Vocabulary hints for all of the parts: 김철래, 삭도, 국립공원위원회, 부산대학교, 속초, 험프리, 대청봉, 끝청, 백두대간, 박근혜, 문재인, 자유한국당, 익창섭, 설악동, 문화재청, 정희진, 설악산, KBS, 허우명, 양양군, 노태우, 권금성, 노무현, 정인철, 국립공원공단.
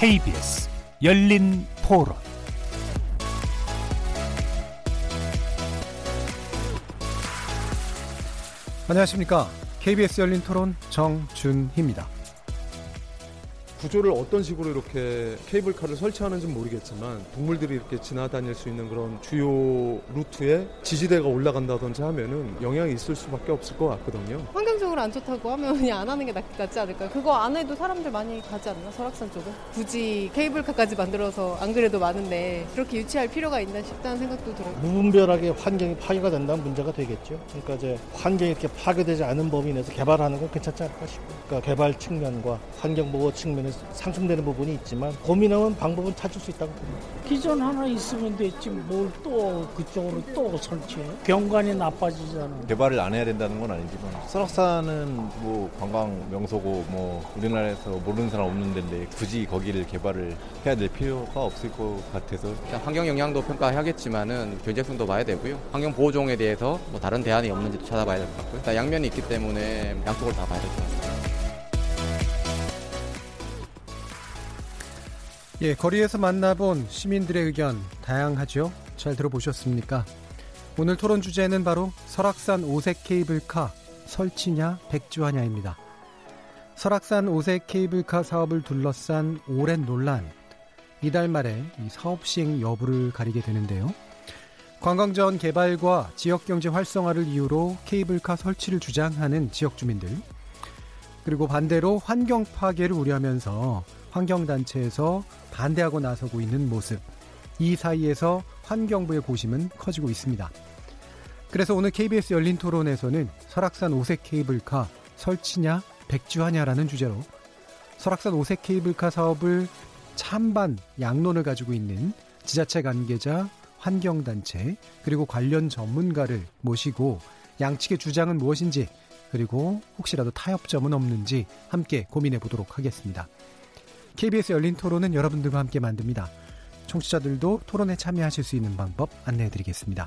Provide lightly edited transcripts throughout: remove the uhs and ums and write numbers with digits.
KBS 열린 토론. 안녕하십니까. KBS 열린 토론 정준희입니다. 구조를 어떤 식으로 이렇게 케이블카를 설치하는지는 모르겠지만 동물들이 이렇게 지나다닐 수 있는 그런 주요 루트에 지지대가 올라간다든지 하면은 영향이 있을 수밖에 없을 것 같거든요. 환경적으로 안 좋다고 하면 그냥 안 하는 게 낫지 않을까요? 그거 안 해도 사람들 많이 가지 않나? 설악산 쪽은? 굳이 케이블카까지 만들어서 안 그래도 많은데 그렇게 유치할 필요가 있나 싶다는 생각도 들어요. 무분별하게 환경이 파괴가 된다면 문제가 되겠죠. 그러니까 이제 환경이 이렇게 파괴되지 않은 범위 내에서 개발하는 건 괜찮지 않을까 싶고, 그러니까 개발 측면과 환경보호 측면에 상충되는 부분이 있지만 고민하면 방법은 찾을 수 있다고 봅니다. 기존 하나 있으면 됐지 뭘 또 그쪽으로 또 설치해. 경관이 나빠지잖아. 개발을 안 해야 된다는 건 아니지만 설악산은 뭐 관광 명소고 뭐 우리나라에서 모르는 사람 없는 데인데 굳이 거기를 개발을 해야 될 필요가 없을 것 같아서 환경 영향도 평가하겠지만은 경제성도 봐야 되고요. 환경 보호종에 대해서 뭐 다른 대안이 없는지도 찾아봐야 될 것 같고요. 다 양면이 있기 때문에 양쪽을 다 봐야 될 것 같습니다. 예, 거리에서 만나본 시민들의 의견 다양하죠? 잘 들어보셨습니까? 오늘 토론 주제는 바로 설악산 오색 케이블카 설치냐 백지화냐입니다. 설악산 오색 케이블카 사업을 둘러싼 오랜 논란, 이달 말에 이 사업 시행 여부를 가리게 되는데요. 관광자원 개발과 지역경제 활성화를 이유로 케이블카 설치를 주장하는 지역주민들, 그리고 반대로 환경 파괴를 우려하면서 환경단체에서 반대하고 나서고 있는 모습, 이 사이에서 환경부의 고심은 커지고 있습니다. 그래서 오늘 KBS 열린 토론에서는 설악산 오색 케이블카 설치냐 백지화냐라는 주제로 설악산 오색 케이블카 사업을 찬반 양론을 가지고 있는 지자체 관계자, 환경단체, 그리고 관련 전문가를 모시고 양측의 주장은 무엇인지, 그리고 혹시라도 타협점은 없는지 함께 고민해 보도록 하겠습니다. KBS 열린 토론은 여러분들과 함께 만듭니다. 청취자들도 토론에 참여하실 수 있는 방법 안내해드리겠습니다.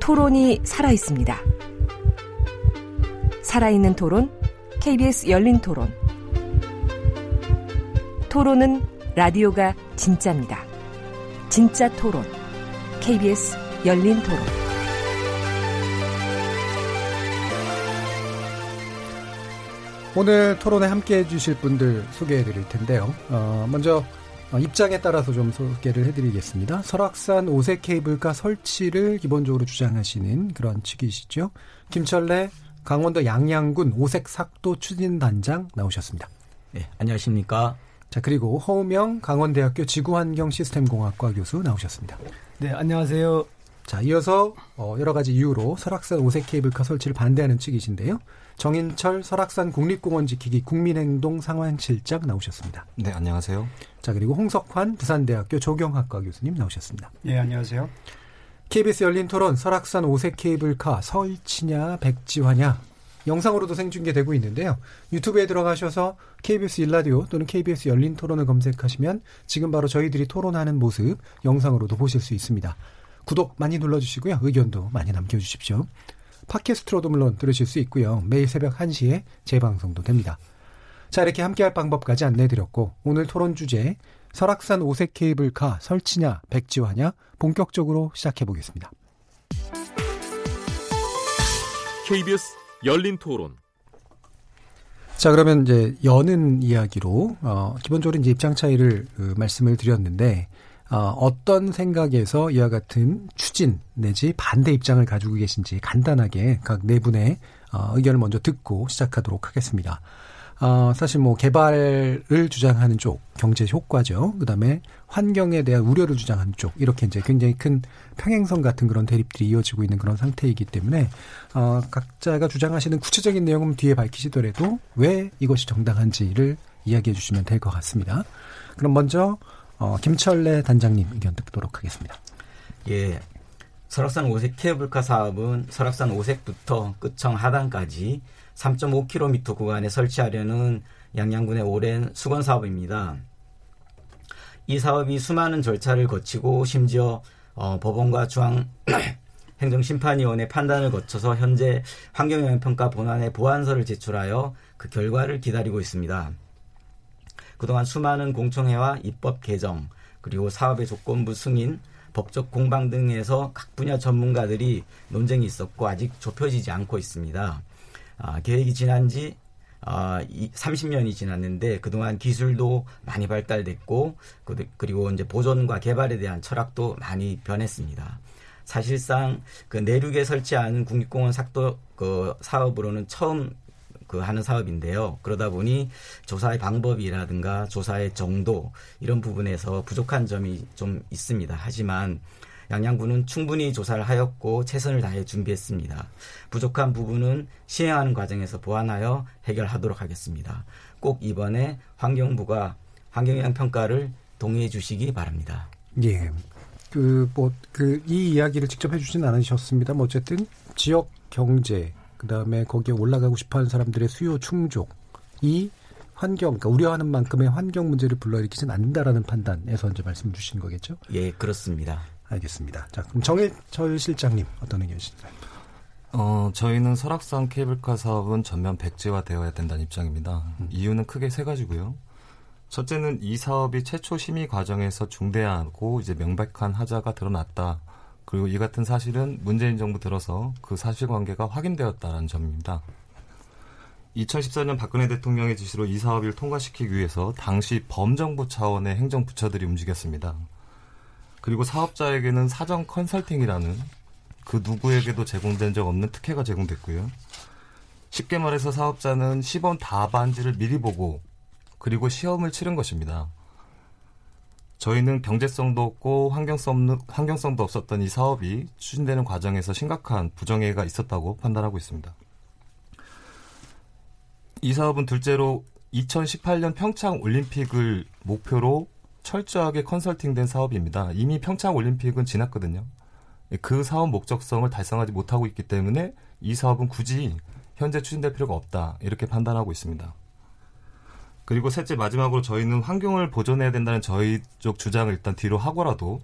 토론이 살아있습니다. 살아있는 토론, KBS 열린 토론. 토론은 라디오가 진짜입니다. 진짜 토론, KBS 열린 토론. 오늘 토론에 함께해 주실 분들 소개해 드릴 텐데요. 먼저 입장에 따라서 좀 소개를 해드리겠습니다. 설악산 오색 케이블카 설치를 기본적으로 주장하시는 그런 측이시죠. 김철래 강원도 양양군 오색삭도 추진단장 나오셨습니다. 네, 안녕하십니까. 자, 그리고 허우명 강원대학교 지구환경시스템공학과 교수 나오셨습니다. 네, 안녕하세요. 자, 이어서 여러 가지 이유로 설악산 오색 케이블카 설치를 반대하는 측이신데요. 정인철 설악산 국립공원 지키기 국민행동 상황실장 나오셨습니다. 네, 안녕하세요. 자, 그리고 홍석환 부산대학교 조경학과 교수님 나오셨습니다. 네, 안녕하세요. KBS 열린 토론 설악산 오색 케이블카 설치냐 백지화냐, 영상으로도 생중계되고 있는데요. 유튜브에 들어가셔서 KBS 일라디오 또는 KBS 열린 토론을 검색하시면 지금 바로 저희들이 토론하는 모습 영상으로도 보실 수 있습니다. 구독 많이 눌러주시고요. 의견도 많이 남겨주십시오. 팟캐스트로도 물론 들으실 수 있고요. 매일 새벽 1시에 재방송도 됩니다. 자, 이렇게 함께할 방법까지 안내해드렸고, 오늘 토론 주제 설악산 오색 케이블카 설치냐 백지화냐 본격적으로 시작해보겠습니다. KBS 열린 토론. 자, 그러면 이제 여는 이야기로 기본적으로 이제 입장 차이를 말씀을 드렸는데, 어떤 생각에서 이와 같은 추진 내지 반대 입장을 가지고 계신지 간단하게 각 네 분의 의견을 먼저 듣고 시작하도록 하겠습니다. 사실 뭐 개발을 주장하는 쪽, 경제 효과죠. 그다음에 환경에 대한 우려를 주장하는 쪽, 이렇게 이제 굉장히 큰 평행선 같은 그런 대립들이 이어지고 있는 그런 상태이기 때문에 각자가 주장하시는 구체적인 내용은 뒤에 밝히시더라도 왜 이것이 정당한지를 이야기해 주시면 될 것 같습니다. 그럼 먼저 김철래 단장님 의견 듣도록 하겠습니다. 예, 설악산 오색 케이블카 사업은 설악산 오색부터 끝청 하단까지 3.5km 구간에 설치하려는 양양군의 오랜 수건 사업입니다. 이 사업이 수많은 절차를 거치고 심지어 법원과 중앙행정심판위원회 판단을 거쳐서 현재 환경영향평가 본안에 보완서를 제출하여 그 결과를 기다리고 있습니다. 그동안 수많은 공청회와 입법 개정 그리고 사업의 조건부 승인, 법적 공방 등에서 각 분야 전문가들이 논쟁이 있었고 아직 좁혀지지 않고 있습니다. 계획이 지난 지 30년이 지났는데 그동안 기술도 많이 발달됐고 그리고 이제 보존과 개발에 대한 철학도 많이 변했습니다. 사실상 그 내륙에 설치한 국립공원 삭도 그 사업으로는 처음 그 하는 사업인데요. 그러다 보니 조사의 방법이라든가 조사의 정도 이런 부분에서 부족한 점이 좀 있습니다. 하지만 양양군은 충분히 조사를 하였고 최선을 다해 준비했습니다. 부족한 부분은 시행하는 과정에서 보완하여 해결하도록 하겠습니다. 꼭 이번에 환경부가 환경영향평가를 동의해 주시기 바랍니다. 예. 이 이야기를 직접 해주진 않으셨습니다. 뭐 어쨌든 지역 경제, 그 다음에 거기에 올라가고 싶어하는 사람들의 수요 충족, 이 환경, 그러니까 우려하는 만큼의 환경 문제를 불러일으키진 않는다라는 판단에서 이제 말씀 주신 거겠죠? 예, 그렇습니다. 알겠습니다. 자, 그럼 정인철 실장님 어떤 의견이신가요? 저희는 설악산 케이블카 사업은 전면 백지화되어야 된다는 입장입니다. 이유는 크게 세 가지고요. 첫째는 이 사업이 최초 심의 과정에서 중대하고 이제 명백한 하자가 드러났다. 그리고 이 같은 사실은 문재인 정부 들어서 그 사실관계가 확인되었다는 점입니다. 2014년 박근혜 대통령의 지시로 이 사업을 통과시키기 위해서 당시 범정부 차원의 행정부처들이 움직였습니다. 그리고 사업자에게는 사전 컨설팅이라는 그 누구에게도 제공된 적 없는 특혜가 제공됐고요. 쉽게 말해서 사업자는 시범 답안지를 미리 보고 그리고 시험을 치른 것입니다. 저희는 경제성도 없고 환경성도 없었던 이 사업이 추진되는 과정에서 심각한 부정행위가 있었다고 판단하고 있습니다. 이 사업은 둘째로 2018년 평창올림픽을 목표로 철저하게 컨설팅된 사업입니다. 이미 평창올림픽은 지났거든요. 그 사업 목적성을 달성하지 못하고 있기 때문에 이 사업은 굳이 현재 추진될 필요가 없다, 이렇게 판단하고 있습니다. 그리고 셋째, 마지막으로 저희는 환경을 보존해야 된다는 저희 쪽 주장을 일단 뒤로 하고라도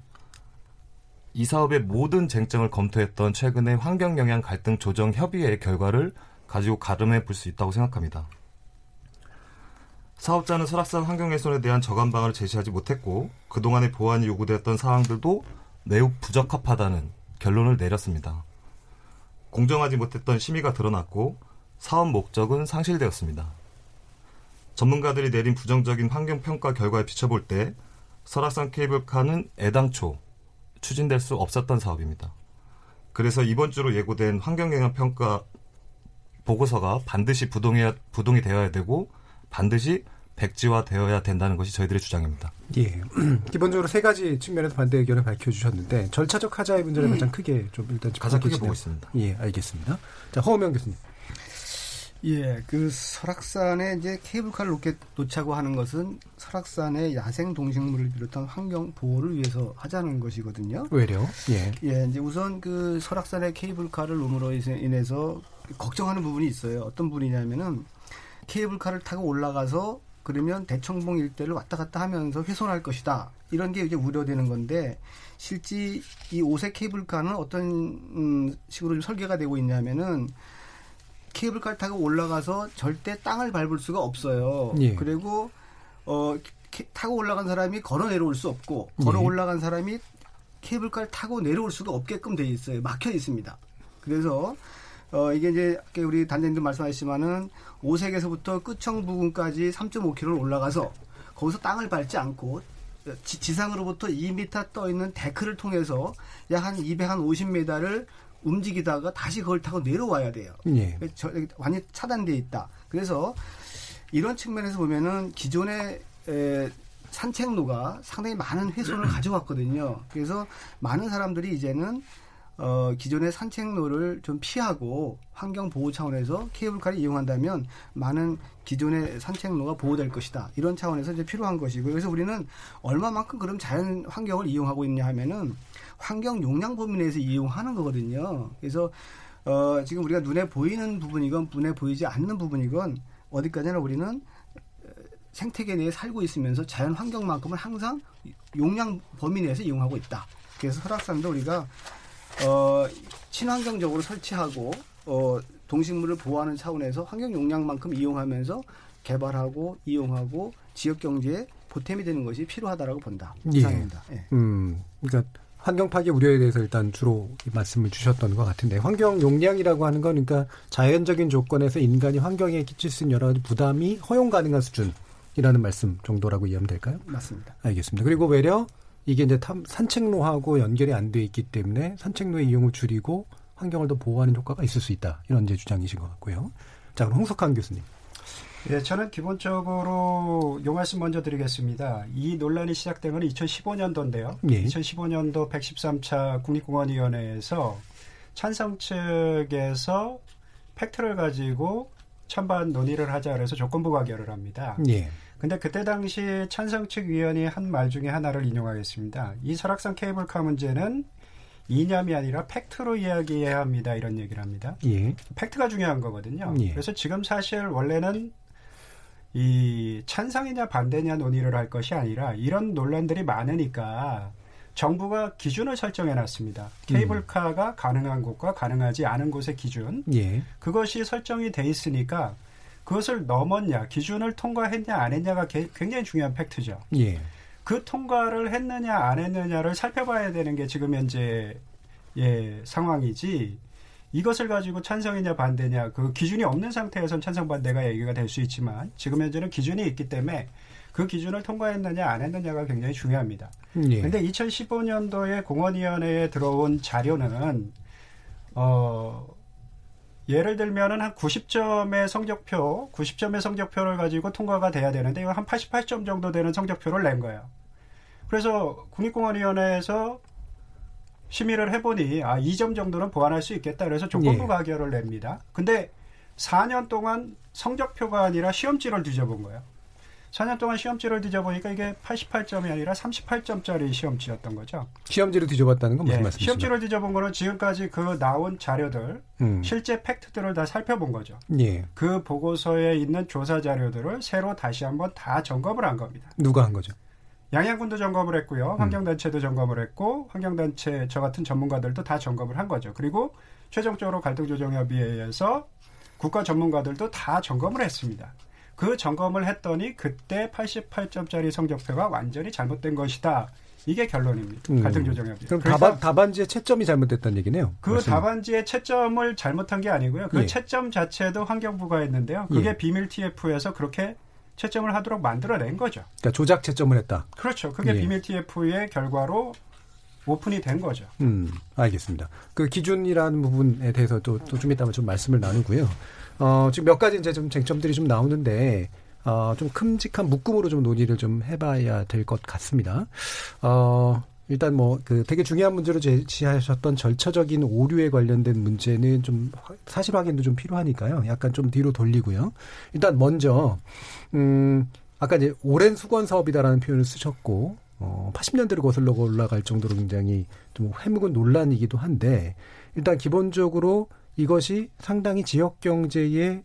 이 사업의 모든 쟁점을 검토했던 최근의 환경영향 갈등 조정 협의회의 결과를 가지고 가름해 볼 수 있다고 생각합니다. 사업자는 설악산 환경훼손에 대한 저감 방안을 제시하지 못했고 그동안의 보완이 요구되었던 사항들도 매우 부적합하다는 결론을 내렸습니다. 공정하지 못했던 심의가 드러났고 사업 목적은 상실되었습니다. 전문가들이 내린 부정적인 환경평가 결과에 비춰볼 때 설악산 케이블카는 애당초 추진될 수 없었던 사업입니다. 그래서 이번 주로 예고된 환경영향평가 보고서가 반드시 부동이 되어야 되고 반드시 백지화되어야 된다는 것이 저희들의 주장입니다. 예, 기본적으로 세 가지 측면에서 반대 의견을 밝혀주셨는데 절차적 하자의 문제를 가장 크게 좀 일단 가장 크게 보고 있습니다. 예, 알겠습니다. 자, 허우명 교수님. 예, 그 설악산에 이제 케이블카를 놓자고 하는 것은 설악산의 야생 동식물을 비롯한 환경 보호를 위해서 하자는 것이거든요. 왜요? 예. 예, 이제 우선 그 설악산에 케이블카를 놓음으로 인해서 걱정하는 부분이 있어요. 어떤 부분이냐면은 케이블카를 타고 올라가서 그러면 대청봉 일대를 왔다 갔다 하면서 훼손할 것이다. 이런 게 이제 우려되는 건데 실제 이 오색 케이블카는 어떤 식으로 좀 설계가 되고 있냐면은 케이블카를 타고 올라가서 절대 땅을 밟을 수가 없어요. 예. 그리고 타고 올라간 사람이 걸어 내려올 수 없고 걸어 올라간 사람이 케이블카를 타고 내려올 수가 없게끔 돼 있어요. 막혀 있습니다. 그래서 이게 이제 우리 단장님도 말씀하셨지만은 오색에서부터 끝청 부근까지 3.5km를 올라가서 거기서 땅을 밟지 않고 지상으로부터 2m 떠 있는 데크를 통해서 약 한 250m를 움직이다가 다시 그걸 타고 내려와야 돼요. 예. 완전히 차단돼 있다. 그래서 이런 측면에서 보면은 기존의 산책로가 상당히 많은 훼손을 가져왔거든요. 그래서 많은 사람들이 이제는 기존의 산책로를 좀 피하고 환경 보호 차원에서 케이블카를 이용한다면 많은 기존의 산책로가 보호될 것이다. 이런 차원에서 이제 필요한 것이고, 그래서 우리는 얼마만큼 그럼 자연 환경을 이용하고 있냐 하면은 환경 용량 범위 내에서 이용하는 거거든요. 그래서 지금 우리가 눈에 보이는 부분이건 눈에 보이지 않는 부분이건 어디까지나 우리는 생태계 내에 살고 있으면서 자연 환경만큼은 항상 용량 범위 내에서 이용하고 있다. 그래서 설악산도 우리가 친환경적으로 설치하고 동식물을 보호하는 차원에서 환경 용량만큼 이용하면서 개발하고 이용하고 지역 경제에 보탬이 되는 것이 필요하다라고 본다. 이상입니다. 예. 예. 그러니까 환경 파괴 우려에 대해서 일단 주로 말씀을 주셨던 것 같은데, 환경 용량이라고 하는 건 그러니까 자연적인 조건에서 인간이 환경에 끼칠 수 있는 여러 가지 부담이 허용 가능한 수준이라는 말씀 정도라고 이해하면 될까요? 맞습니다. 알겠습니다. 그리고 외려 이게 이제 산책로하고 연결이 안 돼 있기 때문에 산책로의 이용을 줄이고 환경을 더 보호하는 효과가 있을 수 있다. 이런 이제 주장이신 것 같고요. 자, 그럼 홍석환 교수님. 예, 저는 기본적으로 요 말씀 먼저 드리겠습니다. 이 논란이 시작된 건 2015년도인데요. 예. 2015년도 113차 국립공원위원회에서 찬성 측에서 팩트를 가지고 찬반 논의를 하자 그래서 조건부가 결의를 합니다. 예. 근데 그때 당시 찬성 측 위원이 한 말 중에 하나를 인용하겠습니다. 이 설악산 케이블카 문제는 이념이 아니라 팩트로 이야기해야 합니다. 이런 얘기를 합니다. 예. 팩트가 중요한 거거든요. 예. 그래서 지금 사실 원래는 이 찬성이냐 반대냐 논의를 할 것이 아니라 이런 논란들이 많으니까 정부가 기준을 설정해놨습니다. 케이블카가 가능한 곳과 가능하지 않은 곳의 기준. 예. 그것이 설정이 돼 있으니까 그것을 넘었냐, 기준을 통과했냐 안 했냐가 굉장히 중요한 팩트죠. 예. 그 통과를 했느냐 안 했느냐를 살펴봐야 되는 게 지금 현재 상황이지, 이것을 가지고 찬성이냐 반대냐, 그 기준이 없는 상태에선 찬성 반대가 얘기가 될 수 있지만 지금 현재는 기준이 있기 때문에 그 기준을 통과했느냐 안 했느냐가 굉장히 중요합니다. 그런데 2015년도에 공원위원회에 들어온 자료는 예를 들면은 한 90점의 성적표를 가지고 통과가 돼야 되는데 이건 한 88점 정도 되는 성적표를 낸 거예요. 그래서 국립공원위원회에서 심의를 해보니 2점 정도는 보완할 수 있겠다. 그래서 조건부 가결을 냅니다. 근데 4년 동안 성적표가 아니라 시험지를 뒤져본 거예요. 4년 동안 시험지를 뒤져보니까 이게 88점이 아니라 38점짜리 시험지였던 거죠. 시험지를 뒤져봤다는 건 무슨 말씀이신가요? 시험지를 뒤져본 거는 지금까지 그 나온 자료들, 실제 팩트들을 다 살펴본 거죠. 예. 그 보고서에 있는 조사 자료들을 새로 다시 한번 다 점검을 한 겁니다. 누가 한 거죠? 양양군도 점검을 했고요. 환경단체도 점검을 했고, 환경단체 저 같은 전문가들도 다 점검을 한 거죠. 그리고 최종적으로 갈등조정협의회에서 국가 전문가들도 다 점검을 했습니다. 그 점검을 했더니 그때 88점짜리 성적표가 완전히 잘못된 것이다. 이게 결론입니다. 갈등조정협의회. 그럼 답안지의 채점이 잘못됐다는 얘기네요. 그 말씀은. 답안지의 채점을 잘못한 게 아니고요. 그 채점 자체도 환경부가 했는데요. 그게 비밀 TF에서 그렇게 채점을 하도록 만들어낸 거죠. 그러니까 조작 채점을 했다. 그렇죠. 그게 비밀 TF의 결과로 오픈이 된 거죠. 알겠습니다. 그 기준이라는 부분에 대해서 또 좀 이따가 좀 말씀을 나누고요. 지금 몇 가지 이제 좀 쟁점들이 좀 나오는데, 좀 큼직한 묶음으로 좀 논의를 좀 해봐야 될 것 같습니다. 일단 되게 중요한 문제로 제시하셨던 절차적인 오류에 관련된 문제는 좀 사실 확인도 좀 필요하니까요. 약간 좀 뒤로 돌리고요. 일단 먼저, 아까 이제 오랜 수건 사업이다라는 표현을 쓰셨고, 80년대로 거슬러 올라갈 정도로 굉장히 좀 해묵은 논란이기도 한데, 일단 기본적으로 이것이 상당히 지역 경제에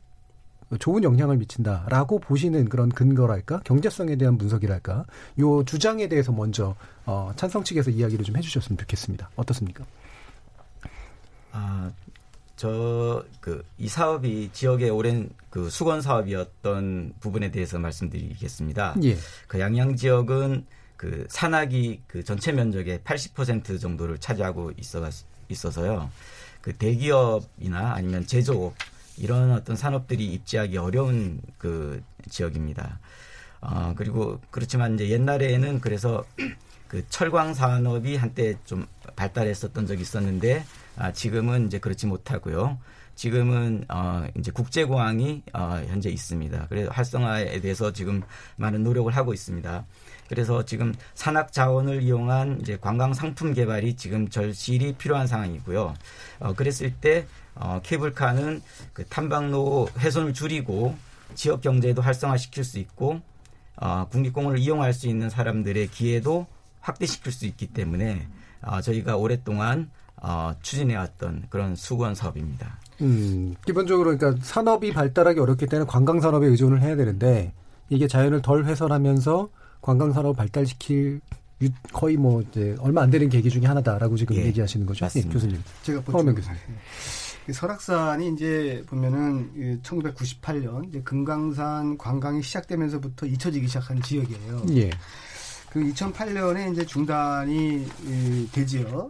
좋은 영향을 미친다라고 보시는 그런 근거랄까? 경제성에 대한 분석이랄까? 이 주장에 대해서 먼저 찬성 측에서 이야기를 좀 해주셨으면 좋겠습니다. 어떻습니까? 이 사업이 지역의 오랜 그 수건 사업이었던 부분에 대해서 말씀드리겠습니다. 예. 그 양양 지역은 그 산악이 그 전체 면적의 80% 정도를 차지하고 있어서요. 그 대기업이나 아니면 제조업 이런 어떤 산업들이 입지하기 어려운 그 지역입니다. 그리고 그렇지만 이제 옛날에는 그래서 그 철광 산업이 한때 좀 발달했었던 적이 있었는데 지금은 이제 그렇지 못하고요. 지금은 이제 국제공항이 현재 있습니다. 그래서 활성화에 대해서 지금 많은 노력을 하고 있습니다. 그래서 지금 산악 자원을 이용한 이제 관광 상품 개발이 지금 절실히 필요한 상황이고요. 그랬을 때 케이블카는 그 탐방로 훼손을 줄이고 지역 경제도 활성화시킬 수 있고 국립공원을 이용할 수 있는 사람들의 기회도 확대시킬 수 있기 때문에 저희가 오랫동안 추진해왔던 그런 수고한 사업입니다. 기본적으로 그러니까 산업이 발달하기 어렵기 때문에 관광 산업에 의존을 해야 되는데 이게 자연을 덜 훼손하면서 관광 산업을 발달시킬 거의 뭐 이제 얼마 안 되는 계기 중에 하나다라고 지금 예, 얘기하시는 거죠, 맞습니다. 예, 교수님. 제가 허우명 교수님. 설악산이 이제 보면은 1998년 이제 금강산 관광이 시작되면서부터 잊혀지기 시작한 지역이에요. 예. 그 2008년에 이제 중단이 되지요.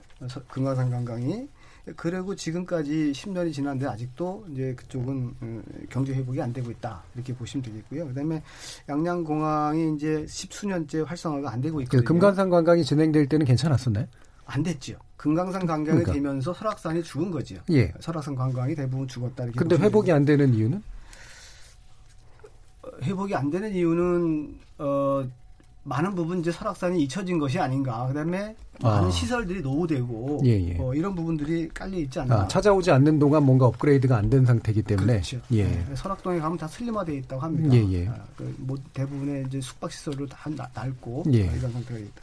금강산 관광이. 그리고 지금까지 10년이 지났는데 아직도 이제 그쪽은 경제 회복이 안 되고 있다. 이렇게 보시면 되겠고요. 그다음에 양양공항이 이제 10수년째 활성화가 안 되고 있거든요. 금강산 관광이 진행될 때는 괜찮았었나요? 안 됐죠. 금강산 관광이 그러니까. 되면서 설악산이 죽은 거죠. 예. 설악산 관광이 대부분 죽었다. 그런데 회복이 안 되는 이유는? 회복이 안 되는 이유는 많은 부분 이제 설악산이 잊혀진 것이 아닌가. 그다음에 많은 시설들이 노후되고 이런 부분들이 깔려 있지 않나. 찾아오지 않는 동안 뭔가 업그레이드가 안 된 상태이기 때문에. 그렇죠. 예. 네. 설악동에 가면 다 슬림화되어 있다고 합니다. 예, 예. 뭐 대부분의 이제 숙박시설도 다 낡고 이런 상태가 있다.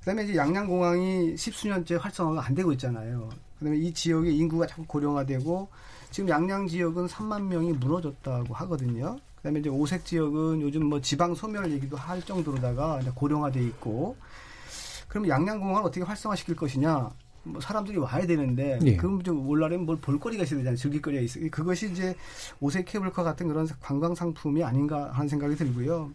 그다음에 이제 양양공항이 10수년째 활성화가 안 되고 있잖아요. 그다음에 이 지역의 인구가 자꾸 고령화되고 지금 양양 지역은 3만 명이 무너졌다고 하거든요. 그다음에 이제 오색 지역은 요즘 뭐 지방 소멸 얘기도 할 정도로다가 고령화돼 있고, 그럼 양양공항을 어떻게 활성화시킬 것이냐? 뭐 사람들이 와야 되는데 그럼 좀 올라면 뭘 볼거리가 있어야 되잖아요, 즐길거리가 있어. 그것이 이제 오색 케이블카 같은 그런 관광 상품이 아닌가 하는 생각이 들고요.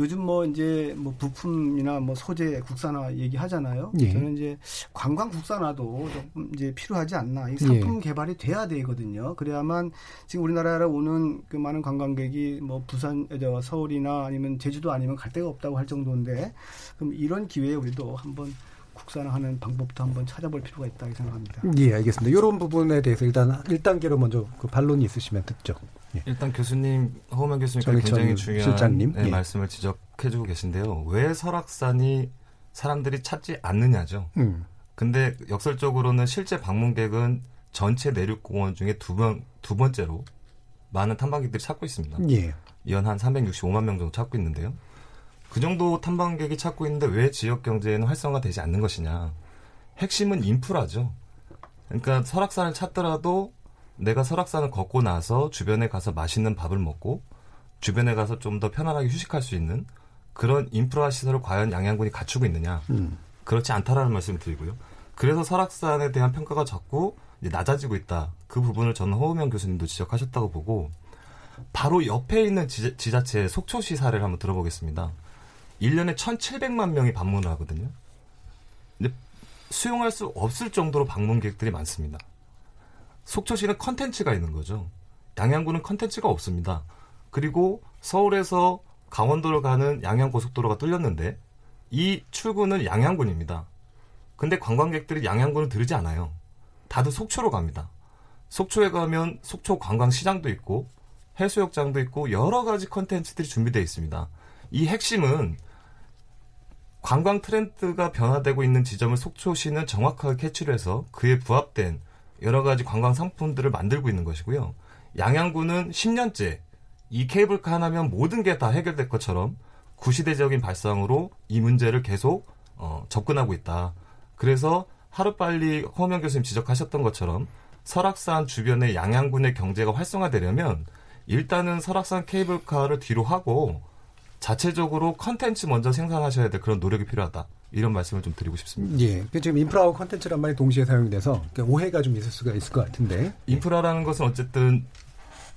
요즘 뭐 이제 뭐 부품이나 뭐 소재 국산화 얘기하잖아요. 예. 저는 이제 관광 국산화도 조금 이제 필요하지 않나. 이 상품 개발이 돼야 되거든요. 그래야만 지금 우리나라로 오는 그 많은 관광객이 뭐 부산, 서울이나 아니면 제주도 아니면 갈 데가 없다고 할 정도인데, 그럼 이런 기회에 우리도 한번 국산화하는 방법도 한번 찾아볼 필요가 있다고 생각합니다. 예, 알겠습니다. 이런 부분에 대해서 일단 1단계로 먼저 그 반론이 있으시면 듣죠. 예. 일단 교수님, 허우명 교수님께서 굉장히 중요한 말씀을 지적해주고 계신데요. 왜 설악산이 사람들이 찾지 않느냐죠. 근데 역설적으로는 실제 방문객은 전체 내륙공원 중에 두 번째로 많은 탐방객들이 찾고 있습니다. 예. 연 한 365만 명 정도 찾고 있는데요. 그 정도 탐방객이 찾고 있는데 왜 지역 경제에는 활성화되지 않는 것이냐. 핵심은 인프라죠. 그러니까 설악산을 찾더라도 내가 설악산을 걷고 나서 주변에 가서 맛있는 밥을 먹고 주변에 가서 좀 더 편안하게 휴식할 수 있는 그런 인프라 시설을 과연 양양군이 갖추고 있느냐. 그렇지 않다라는 말씀을 드리고요. 그래서 설악산에 대한 평가가 자꾸 이제 낮아지고 있다. 그 부분을 저는 허우명 교수님도 지적하셨다고 보고, 바로 옆에 있는 지자체 속초시 사례를 한번 들어보겠습니다. 1년에 1,700만 명이 방문을 하거든요. 근데 수용할 수 없을 정도로 방문객들이 많습니다. 속초시는 컨텐츠가 있는 거죠. 양양군은 컨텐츠가 없습니다. 그리고 서울에서 강원도로 가는 양양고속도로가 뚫렸는데 이 출구는 양양군입니다. 근데 관광객들이 양양군을 들르지 않아요. 다들 속초로 갑니다. 속초에 가면 속초 관광시장도 있고 해수욕장도 있고 여러 가지 컨텐츠들이 준비되어 있습니다. 이 핵심은 관광 트렌드가 변화되고 있는 지점을 속초시는 정확하게 캐치를 해서 그에 부합된 여러 가지 관광 상품들을 만들고 있는 것이고요. 양양군은 10년째 이 케이블카 하나면 모든 게 다 해결될 것처럼 구시대적인 발상으로 이 문제를 계속 접근하고 있다. 그래서 하루빨리 허우명 교수님 지적하셨던 것처럼 설악산 주변의 양양군의 경제가 활성화되려면 일단은 설악산 케이블카를 뒤로 하고 자체적으로 컨텐츠 먼저 생산하셔야 될 그런 노력이 필요하다. 이런 말씀을 좀 드리고 싶습니다. 예, 지금 인프라와 컨텐츠란 말이 동시에 사용돼서 오해가 좀 있을 수가 있을 것 같은데. 인프라라는 것은 어쨌든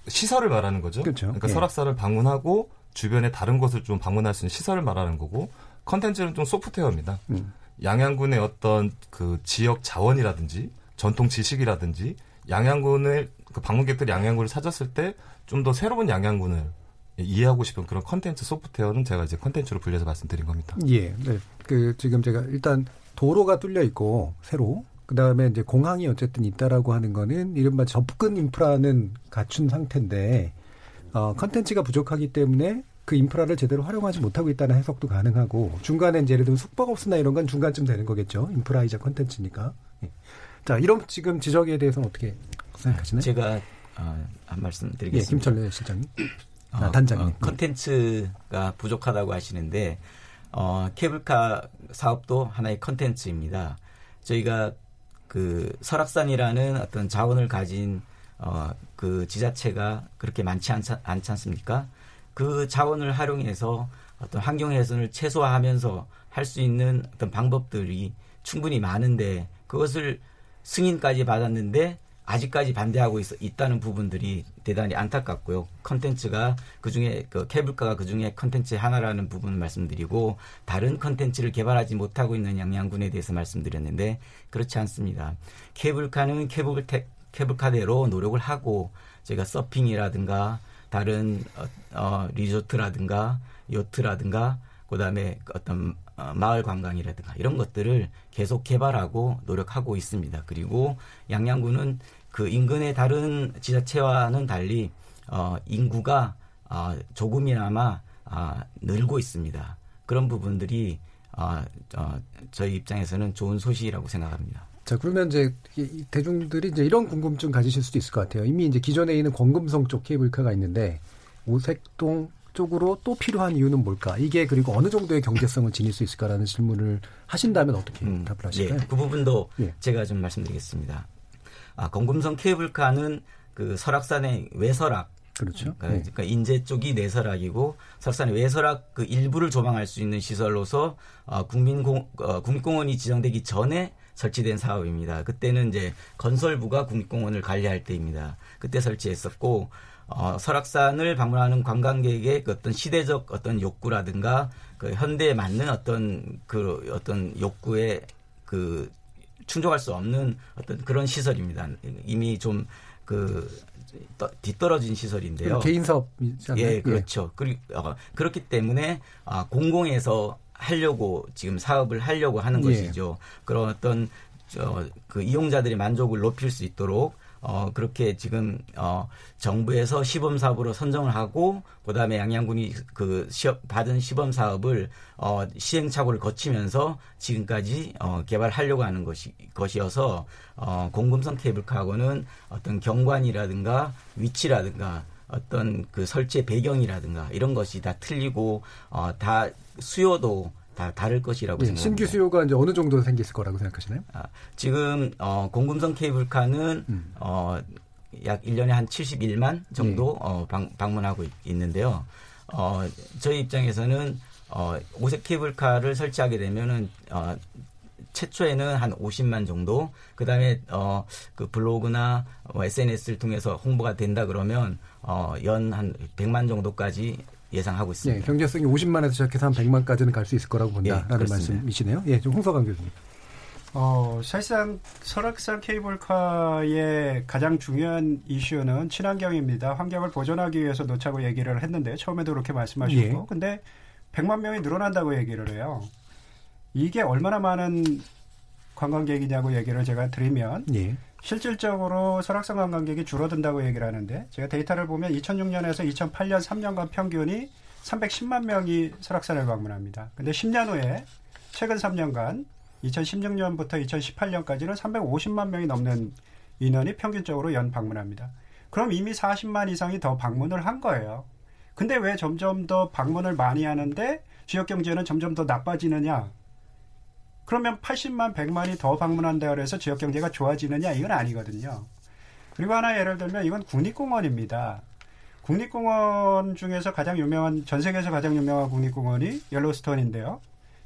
시설을 말하는 거죠. 그렇죠. 그러니까 예. 설악산을 방문하고 주변에 다른 곳을 좀 방문할 수 있는 시설을 말하는 거고, 컨텐츠는 좀 소프트웨어입니다. 양양군의 어떤 그 지역 자원이라든지 전통 지식이라든지 양양군의 그 방문객들이 양양군을 찾았을 때 좀 더 새로운 양양군을 이해하고 싶은 그런 컨텐츠 소프트웨어는 제가 이제 컨텐츠로 분류해서 말씀드린 겁니다. 예. 네. 그 지금 제가 일단 도로가 뚫려 있고 새로, 그다음에 이제 공항이 어쨌든 있다라고 하는 거는 이른바 접근 인프라는 갖춘 상태인데 컨텐츠가 부족하기 때문에 그 인프라를 제대로 활용하지 못하고 있다는 해석도 가능하고, 중간에 이제 예를 들면 숙박업소나 이런 건 중간쯤 되는 거겠죠. 인프라이자 콘텐츠니까. 예. 자, 이런 지금 지적에 대해서는 어떻게 생각하시나요? 제가 한 말씀 드리겠습니다. 예, 김철래 실장님. 단장님. 콘텐츠가 부족하다고 하시는데 케이블카 사업도 하나의 콘텐츠입니다. 저희가 그 설악산이라는 어떤 자원을 가진 그 지자체가 그렇게 많지 않지 않습니까? 그 자원을 활용해서 어떤 환경 훼손을 최소화하면서 할 수 있는 어떤 방법들이 충분히 많은데, 그것을 승인까지 받았는데 아직까지 반대하고 있다는 부분들이 대단히 안타깝고요. 컨텐츠가 그중에 케이블카가 그중에 컨텐츠 하나라는 부분을 말씀드리고, 다른 컨텐츠를 개발하지 못하고 있는 양양군에 대해서 말씀드렸는데 그렇지 않습니다. 케이블카는 케이블카대로 노력을 하고, 저희가 서핑이라든가 다른 리조트라든가 요트라든가 그다음에 어떤 마을 관광이라든가 이런 것들을 계속 개발하고 노력하고 있습니다. 그리고 양양군은 그 인근의 다른 지자체와는 달리 인구가 조금이나마 늘고 있습니다. 그런 부분들이 저희 입장에서는 좋은 소식이라고 생각합니다. 자, 그러면 이제 대중들이 이제 이런 궁금증 가지실 수도 있을 것 같아요. 이미 이제 기존에 있는 권금성 쪽 케이블카가 있는데 오색동 쪽으로 또 필요한 이유는 뭘까? 이게 그리고 어느 정도의 경제성을 지닐 수 있을까라는 질문을 하신다면 어떻게 답을 하실까요? 예, 그 부분도 제가 좀 말씀드리겠습니다. 권금성 케이블카는 그 설악산의 외설악, 그렇죠? 그러니까 인제 쪽이 내설악이고 설악산의 외설악 그 일부를 조망할 수 있는 시설로서 국립공원이 지정되기 전에 설치된 사업입니다. 그때는 이제 건설부가 국립공원을 관리할 때입니다. 그때 설치했었고, 설악산을 방문하는 관광객의 그 어떤 시대적 어떤 욕구라든가 그 현대에 맞는 어떤 그 어떤 욕구에 그 충족할 수 없는 어떤 그런 시설입니다. 이미 좀 그 뒤떨어진 시설인데요. 개인 사업이잖아요. 예, 그렇죠. 그리고 그렇기 때문에 공공에서 하려고 지금 사업을 하려고 하는 것이죠. 그런 어떤 그 이용자들의 만족을 높일 수 있도록 그렇게 지금 정부에서 시범 사업으로 선정을 하고, 그다음에 양양군이 그 받은 시범 사업을 시행착오를 거치면서 지금까지 개발하려고 하는 것이어서 공금성 케이블카하고는 어떤 경관이라든가 위치라든가 어떤 그 설치의 배경이라든가 이런 것이 다 틀리고 다 수요도 다 다를 것이라고 생각합니다. 신규 수요가 이제 어느 정도 생겼을 거라고 생각하시나요? 지금 공금성 케이블카는 약 1년에 한 71만 정도 방문하고 있는데요. 저희 입장에서는 오색 케이블카를 설치하게 되면은 최초에는 한 50만 정도, 그다음에 그 블로그나 SNS를 통해서 홍보가 된다 그러면 연 한 100만 정도까지 예상하고 있습니다. 네, 경제성이 50만에서 시작해서 한 100만까지는 갈 수 있을 거라고 본다라는 말씀이시네요. 예, 좀 홍석환 교수님. 사실상 설악산 케이블카의 가장 중요한 이슈는 친환경입니다. 환경을 보존하기 위해서 놓자고 얘기를 했는데 처음에도 그렇게 말씀하셨고, 근데 100만 명이 늘어난다고 얘기를 해요. 이게 얼마나 많은 관광객이냐고 얘기를 제가 드리면 실질적으로 설악산 관광객이 줄어든다고 얘기를 하는데, 제가 데이터를 보면 2006년에서 2008년 3년간 평균이 310만 명이 설악산을 방문합니다. 근데 10년 후에 최근 3년간 2016년부터 2018년까지는 350만 명이 넘는 인원이 평균적으로 연 방문합니다. 그럼 이미 40만 이상이 더 방문을 한 거예요. 근데 왜 점점 더 방문을 많이 하는데 지역 경제는 점점 더 나빠지느냐? 그러면 80만, 100만이 더 방문한다고 해서 지역 경제가 좋아지느냐? 이건 아니거든요. 그리고 하나 예를 들면 이건 국립공원입니다. 국립공원 중에서 가장 유명한, 전 세계에서 가장 유명한 국립공원이 옐로스톤인데요.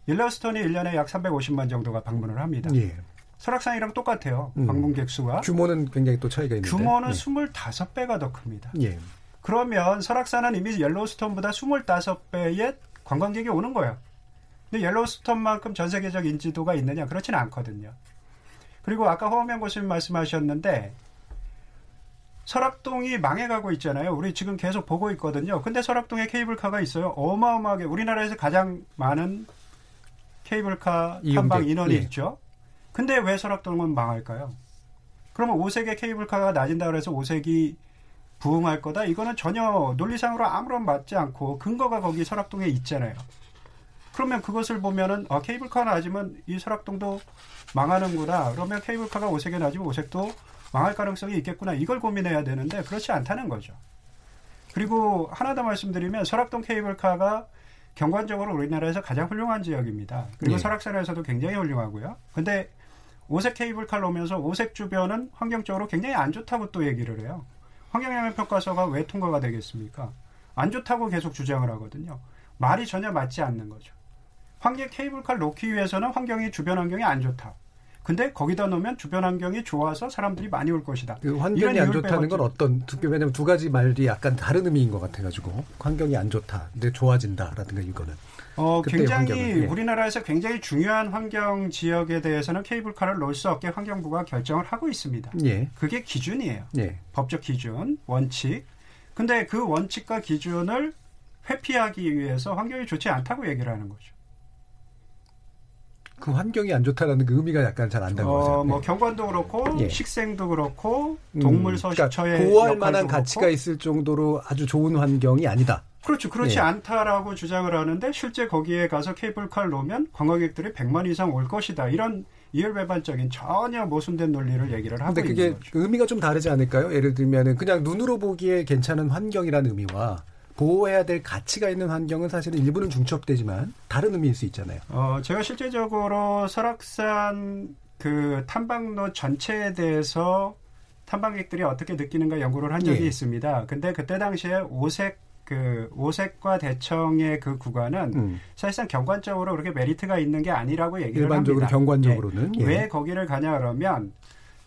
옐로스톤이 1년에 약 350만 정도가 방문을 합니다. 예. 설악산이랑 똑같아요. 방문객 수가. 규모는 굉장히 또 차이가 있는데. 규모는 25배가 더 큽니다. 예. 그러면 설악산은 이미 옐로스톤보다 25배의 관광객이 오는 거예요. 근데 옐로스톤만큼 전 세계적 인지도가 있느냐? 그렇지는 않거든요. 그리고 아까 허우명 교수님 말씀하셨는데 설악동이 망해가고 있잖아요. 우리 지금 계속 보고 있거든요. 근데 설악동에 케이블카가 있어요. 어마어마하게 우리나라에서 가장 많은 케이블카 탐방 인원이 있죠. 근데 왜 설악동은 망할까요? 그러면 오색의 케이블카가 낮은다고 해서 오색이 부응할 거다. 이거는 전혀 논리상으로 아무런 맞지 않고 근거가 거기 설악동에 있잖아요. 그러면 그것을 보면은 케이블카는 아니면 이 설악동도 망하는구나. 그러면 케이블카가 오색에 나지면 오색도 망할 가능성이 있겠구나. 이걸 고민해야 되는데 그렇지 않다는 거죠. 그리고 하나 더 말씀드리면 설악동 케이블카가 경관적으로 우리나라에서 가장 훌륭한 지역입니다. 그리고 네. 설악산에서도 굉장히 훌륭하고요. 그런데 오색 케이블카를 오면서 오색 주변은 환경적으로 굉장히 안 좋다고 또 얘기를 해요. 환경영향평가서가 왜 통과가 되겠습니까? 안 좋다고 계속 주장을 하거든요. 말이 전혀 맞지 않는 거죠. 환경 케이블카를 놓기 위해서는 환경이 주변 환경이 안 좋다. 근데 거기다 놓으면 주변 환경이 좋아서 사람들이 많이 올 것이다. 그 환경이 안 좋다는 건 어떤, 왜냐면 두 가지 말이 약간 다른 의미인 것 같아가지고 환경이 안 좋다, 근데 좋아진다라든가 이거는. 굉장히 환경은, 우리나라에서 굉장히 중요한 환경 지역에 대해서는 케이블카를 놓을 수 없게 환경부가 결정을 하고 있습니다. 예. 그게 기준이에요. 예. 법적 기준, 원칙. 근데 그 원칙과 기준을 회피하기 위해서 환경이 좋지 않다고 얘기를 하는 거죠. 그 환경이 안 좋다라는 그 의미가 약간 잘 안 닿는 거죠. 뭐 경관도 그렇고 예. 식생도 그렇고 동물 서식처의 그러니까 보호할 만한 가치가 그렇고. 있을 정도로 아주 좋은 환경이 아니다. 그렇죠. 그렇지 예. 않다라고 주장을 하는데 실제 거기에 가서 케이블카를 놓으면 관광객들이 100만 이상 올 것이다. 이런 이율배반적인 전혀 모순된 논리를 얘기를 하고 있는 거죠. 근데 그게 의미가 좀 다르지 않을까요? 예를 들면 그냥 눈으로 보기에 괜찮은 환경이라는 의미와 보호해야 될 가치가 있는 환경은 사실은 일부는 중첩되지만 다른 의미일 수 있잖아요. 제가 실제적으로 설악산 그 탐방로 전체에 대해서 탐방객들이 어떻게 느끼는가 연구를 한 적이 예. 있습니다. 근데 그때 당시에 오색과 대청의 그 구간은 사실상 경관적으로 그렇게 메리트가 있는 게 아니라고 얘기를 일반적으로 합니다. 경관적으로는. 예. 왜 거기를 가냐 그러면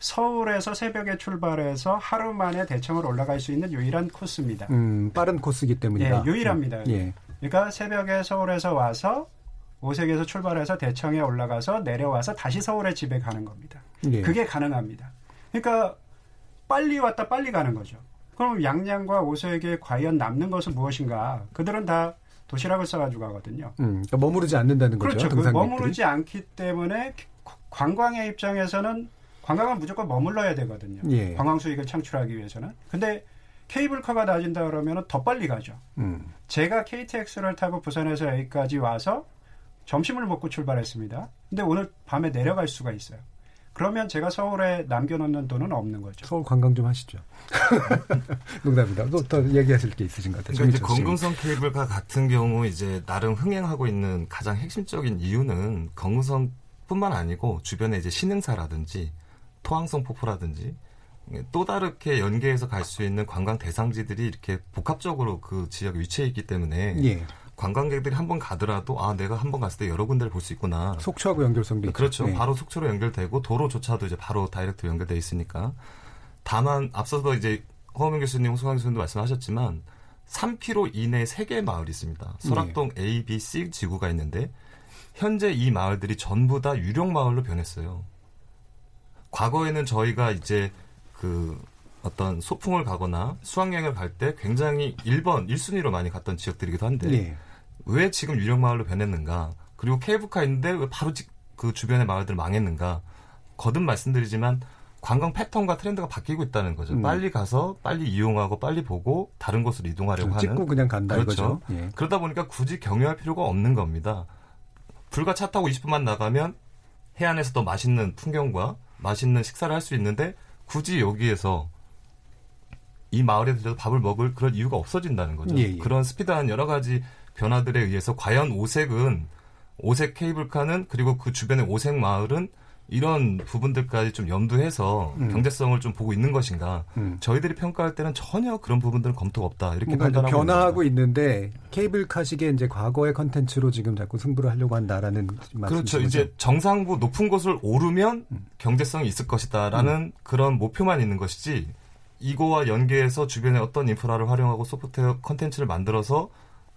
서울에서 새벽에 출발해서 하루 만에 대청을 올라갈 수 있는 유일한 코스입니다. 빠른 코스이기 때문이다. 예, 유일합니다. 예. 그러니까 새벽에 서울에서 와서 오색에서 출발해서 대청에 올라가서 내려와서 다시 서울에 집에 가는 겁니다. 예. 그게 가능합니다. 그러니까 빨리 왔다 빨리 가는 거죠. 그럼 양양과 오색에 과연 남는 것은 무엇인가? 그들은 다 도시락을 싸가지고 가거든요. 그러니까 머무르지 않는다는 거죠. 그렇죠. 그 머무르지 않기 때문에 관광의 입장에서는 관광은 무조건 머물러야 되거든요. 예. 관광 수익을 창출하기 위해서는. 근데 케이블카가 낮은다 그러면 더 빨리 가죠. 제가 KTX를 타고 부산에서 여기까지 와서 점심을 먹고 출발했습니다. 근데 오늘 밤에 내려갈 수가 있어요. 그러면 제가 서울에 남겨놓는 돈은 없는 거죠. 서울 관광 좀 하시죠. 농담입니다. 또 얘기하실 게 있으신 것 같아요. 그러니까 이제 건궁선 케이블카 같은 경우 이제 나름 흥행하고 있는 가장 핵심적인 이유는 건궁선뿐만 아니고 주변에 이제 신흥사라든지 포항성 폭포라든지 또 다르게 연계해서 갈 수 있는 관광 대상지들이 이렇게 복합적으로 그 지역에 위치해 있기 때문에 예. 관광객들이 한번 가더라도 아 내가 한번 갔을 때 여러 군데를 볼 수 있구나. 속초하고 연결성도 그렇죠. 네. 바로 속초로 연결되고 도로조차도 이제 바로 다이렉트 연결돼 있으니까. 다만 앞서서 이제 허우명 교수님, 홍석환 교수님도 말씀하셨지만 3km 이내에 3개의 마을이 있습니다. 설악동 네. A, B, C 지구가 있는데 현재 이 마을들이 전부 다 유령 마을로 변했어요. 과거에는 저희가 이제 그 어떤 소풍을 가거나 수학여행을 갈 때 굉장히 1순위로 많이 갔던 지역들이기도 한데 네. 왜 지금 유령마을로 변했는가? 그리고 케이블카 있는데 왜 바로 그 주변의 마을들 망했는가? 거듭 말씀드리지만 관광 패턴과 트렌드가 바뀌고 있다는 거죠. 빨리 가서 빨리 이용하고 빨리 보고 다른 곳으로 이동하려고 하는. 찍고 그냥 간다 그렇죠? 이거죠. 예. 그러다 보니까 굳이 경유할 필요가 없는 겁니다. 불과 차 타고 20분만 나가면 해안에서 더 맛있는 풍경과 맛있는 식사를 할 수 있는데 굳이 여기에서 이 마을에 들려서 밥을 먹을 그런 이유가 없어진다는 거죠. 예, 예. 그런 스피드한 여러 가지 변화들에 의해서 과연 오색 케이블카는 그리고 그 주변의 오색 마을은 이런 부분들까지 좀 염두해서 경제성을 좀 보고 있는 것인가. 저희들이 평가할 때는 전혀 그런 부분들은 검토가 없다. 이렇게 판단하고 변화하고 있는데 케이블카식의 이제 과거의 컨텐츠로 지금 자꾸 승부를 하려고 한다라는 말씀이시죠. 그렇죠. 이제 정상부 높은 곳을 오르면 경제성이 있을 것이다라는 그런 목표만 있는 것이지 이거와 연계해서 주변의 어떤 인프라를 활용하고 소프트웨어 컨텐츠를 만들어서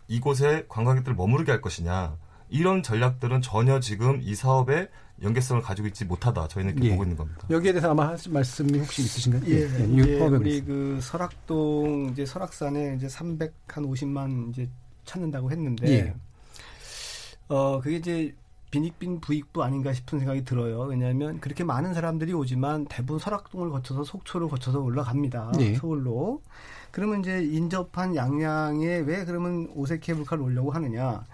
이곳에 관광객들을 머무르게 할 것이냐. 이런 전략들은 전혀 지금 이 사업에 연계성을 가지고 있지 못하다. 저희는 이렇게 예. 보고 있는 겁니다. 여기에 대해서 아마 하실 말씀이 혹시 있으신가요? 예. 예. 우리 그 설악동 이제 설악산에 이제 350만 이제 찾는다고 했는데 그게 이제 빈익빈 부익부 아닌가 싶은 생각이 들어요. 왜냐하면 그렇게 많은 사람들이 오지만 대부분 설악동을 거쳐서 속초를 거쳐서 올라갑니다. 네. 서울로. 그러면 이제 인접한 양양에 왜 그러면 오색 케이블카를 오려고 하느냐.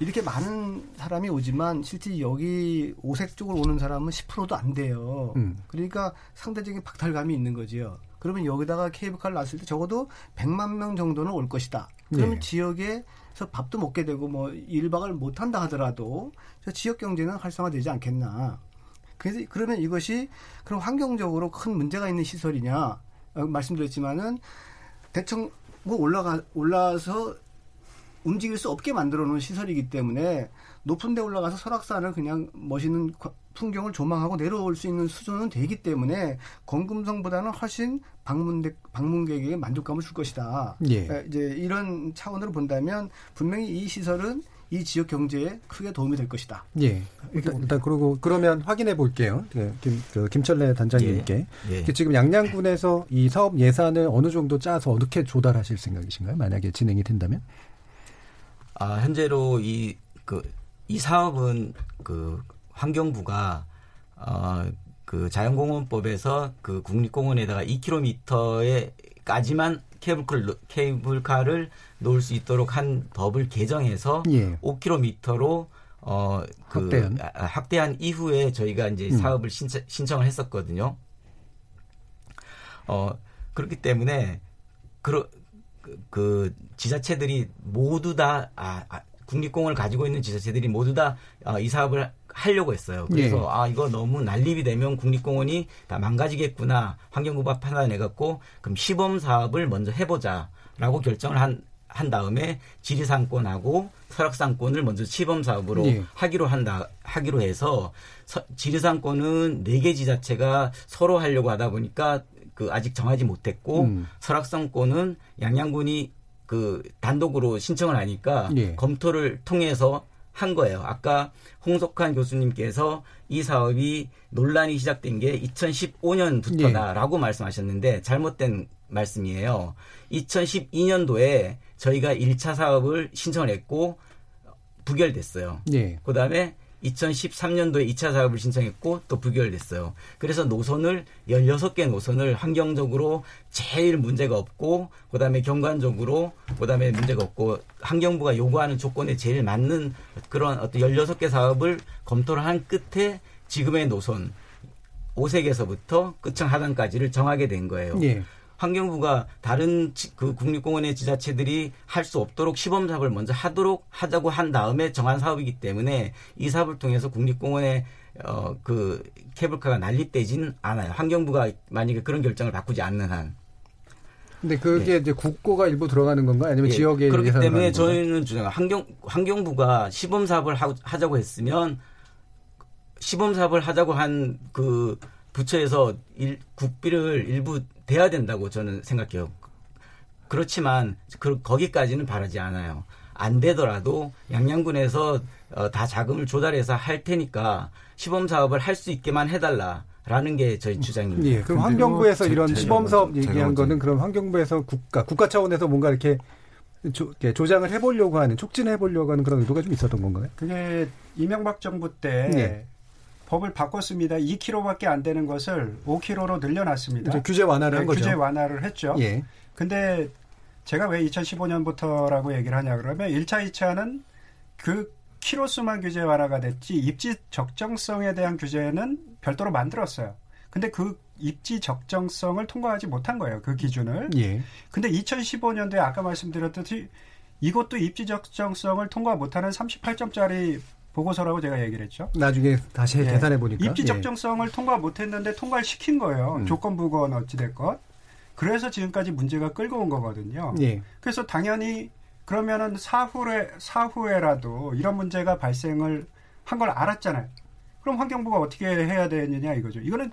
이렇게 많은 사람이 오지만 실제 여기 오색 쪽으로 오는 사람은 10%도 안 돼요. 그러니까 상대적인 박탈감이 있는 거지요. 그러면 여기다가 케이블카를 놨을 때 적어도 100만 명 정도는 올 것이다. 그러면 네. 지역에서 밥도 먹게 되고 뭐 일박을 못 한다 하더라도 저 지역 경제는 활성화되지 않겠나. 그래서 그러면 이것이 그럼 환경적으로 큰 문제가 있는 시설이냐 말씀드렸지만은 대충 뭐 올라서 움직일 수 없게 만들어 놓은 시설이기 때문에 높은 데 올라가서 설악산을 그냥 멋있는 풍경을 조망하고 내려올 수 있는 수준은 되기 때문에 검금성보다는 훨씬 방문객에게 만족감을 줄 것이다. 예. 이제 이런 차원으로 본다면 분명히 이 시설은 이 지역 경제에 크게 도움이 될 것이다. 예. 일단 그리고 그러면 확인해 볼게요. 김철래 단장님께 예. 예. 지금 양양군에서 이 사업 예산을 어느 정도 짜서 어떻게 조달하실 생각이신가요? 만약에 진행이 된다면? 아, 현재로 이 사업은 환경부가 자연공원법에서 국립공원에다가 2km에까지만 케이블카를 놓을 수 있도록 한 법을 개정해서 예. 5km로 확대한 이후에 저희가 이제 사업을 신청을 했었거든요. 그렇기 때문에 지자체들이 모두 다 국립공원을 가지고 있는 지자체들이 모두 다 이 사업을 하려고 했어요. 그래서 네. 이거 너무 난립이 되면 국립공원이 다 망가지겠구나 환경부가 판단해갖고 그럼 시범 사업을 먼저 해보자라고 결정을 한 다음에 지리산권하고 설악산권을 먼저 시범 사업으로 네. 하기로 해서 지리산권은 4개 지자체가 서로 하려고 하다 보니까 아직 정하지 못했고 설악산권은 양양군이 단독으로 신청을 하니까 예. 검토를 통해서 한 거예요. 아까 홍석환 교수님께서 이 사업이 논란이 시작된 게 2015년부터다라고 예. 말씀하셨는데 잘못된 말씀이에요. 2012년도에 저희가 1차 사업을 신청을 했고 부결됐어요. 예. 그다음에 2013년도에 2차 사업을 신청했고 또 부결됐어요. 그래서 16개 노선을 환경적으로 제일 문제가 없고 그다음에 경관적으로 그다음에 문제가 없고 환경부가 요구하는 조건에 제일 맞는 그런 어떤 16개 사업을 검토를 한 끝에 지금의 노선 오색에서부터 끝층 하단까지를 정하게 된 거예요. 예. 환경부가 다른 국립공원의 지자체들이 할 수 없도록 시범 사업을 먼저 하자고 한 다음에 정한 사업이기 때문에 이 사업을 통해서 국립공원의 케이블카가 난립되지는 않아요. 환경부가 만약에 그런 결정을 바꾸지 않는 한. 근데 그게 네. 이제 국고가 일부 들어가는 건가? 아니면 예. 지역에 그렇기 때문에 저희는 환경부가 시범 사업을 하자고 했으면 시범 사업을 하자고 한 부처에서 국비를 일부 돼야 된다고 저는 생각해요. 그렇지만 거기까지는 바라지 않아요. 안 되더라도 양양군에서 다 자금을 조달해서 할 테니까 시범사업을 할 수 있게만 해달라라는 게 저희 주장입니다. 예, 그럼 환경부에서 이런 시범사업 얘기한 거는 그럼 환경부에서 국가 차원에서 뭔가 이렇게 조장을 해보려고 하는 촉진을 해보려고 하는 그런 의도가 좀 있었던 건가요? 그게 이명박 정부 때 예. 법을 바꿨습니다. 2km밖에 안 되는 것을 5km로 늘려놨습니다. 규제 완화를 한 거죠. 규제 완화를 했죠. 예. 근데 제가 왜 2015년부터라고 얘기를 하냐 그러면 1차, 2차는 그 키로수만 규제 완화가 됐지 입지 적정성에 대한 규제는 별도로 만들었어요. 근데 그 입지 적정성을 통과하지 못한 거예요. 그 기준을. 예. 근데 2015년도에 아까 말씀드렸듯이 이것도 입지 적정성을 통과 못하는 38점짜리 보고서라고 제가 얘기를 했죠. 나중에 다시 예. 계산해 보니까. 입지 적정성을 예. 통과 못했는데 통과를 시킨 거예요. 조건부건 어찌됐건. 그래서 지금까지 문제가 끌고 온 거거든요. 예. 그래서 당연히 그러면은 사후에라도 이런 문제가 발생을 한 걸 알았잖아요. 그럼 환경부가 어떻게 해야 되느냐 이거죠. 이거는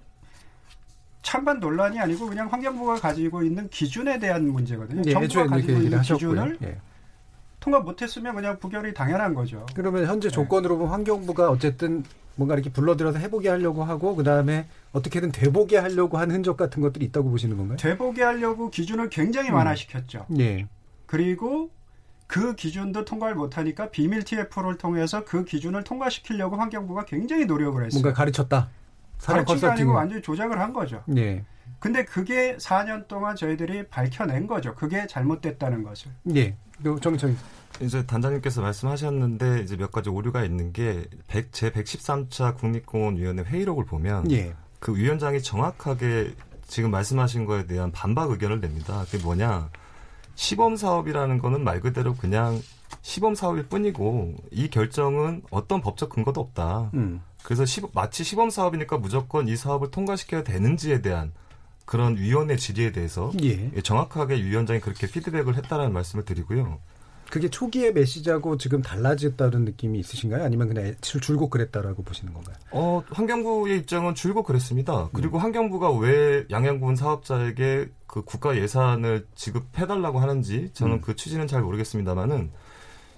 찬반 논란이 아니고 그냥 환경부가 가지고 있는 기준에 대한 문제거든요. 예, 정부가 가지고 있는 기준을. 예. 통과 못했으면 그냥 부결이 당연한 거죠. 그러면 현재 조건으로 보면 환경부가 어쨌든 뭔가 이렇게 불러들여서 해보게 하려고 하고 그다음에 어떻게든 되보게 하려고 한 흔적 같은 것들이 있다고 보시는 건가요? 되보게 하려고 기준을 굉장히 완화시켰죠. 예. 그리고 그 기준도 통과를 못하니까 비밀 TF를 통해서 그 기준을 통과시키려고 환경부가 굉장히 노력을 했어요. 뭔가 가르쳤다. 가르친 게 아니고 완전히 조작을 한 거죠. 네. 근데 그게 4년 동안 저희들이 밝혀낸 거죠. 그게 잘못됐다는 것을. 네. 정인철 이제 단장님께서 말씀하셨는데 이제 몇 가지 오류가 있는 게 제 113차 국립공원위원회 회의록을 보면 예. 그 위원장이 정확하게 지금 말씀하신 거에 대한 반박 의견을 냅니다. 그게 뭐냐? 시범사업이라는 거는 말 그대로 그냥 시범사업일 뿐이고 이 결정은 어떤 법적 근거도 없다. 그래서 마치 시범사업이니까 무조건 이 사업을 통과시켜야 되는지에 대한 그런 위원회 질의에 대해서 예. 정확하게 위원장이 그렇게 피드백을 했다라는 말씀을 드리고요. 그게 초기의 메시지하고 지금 달라졌다는 느낌이 있으신가요? 아니면 그냥 줄곧 그랬다라고 보시는 건가요? 환경부의 입장은 줄곧 그랬습니다. 그리고 환경부가 왜 양양군 사업자에게 그 국가 예산을 지급해달라고 하는지 저는 그 취지는 잘 모르겠습니다만은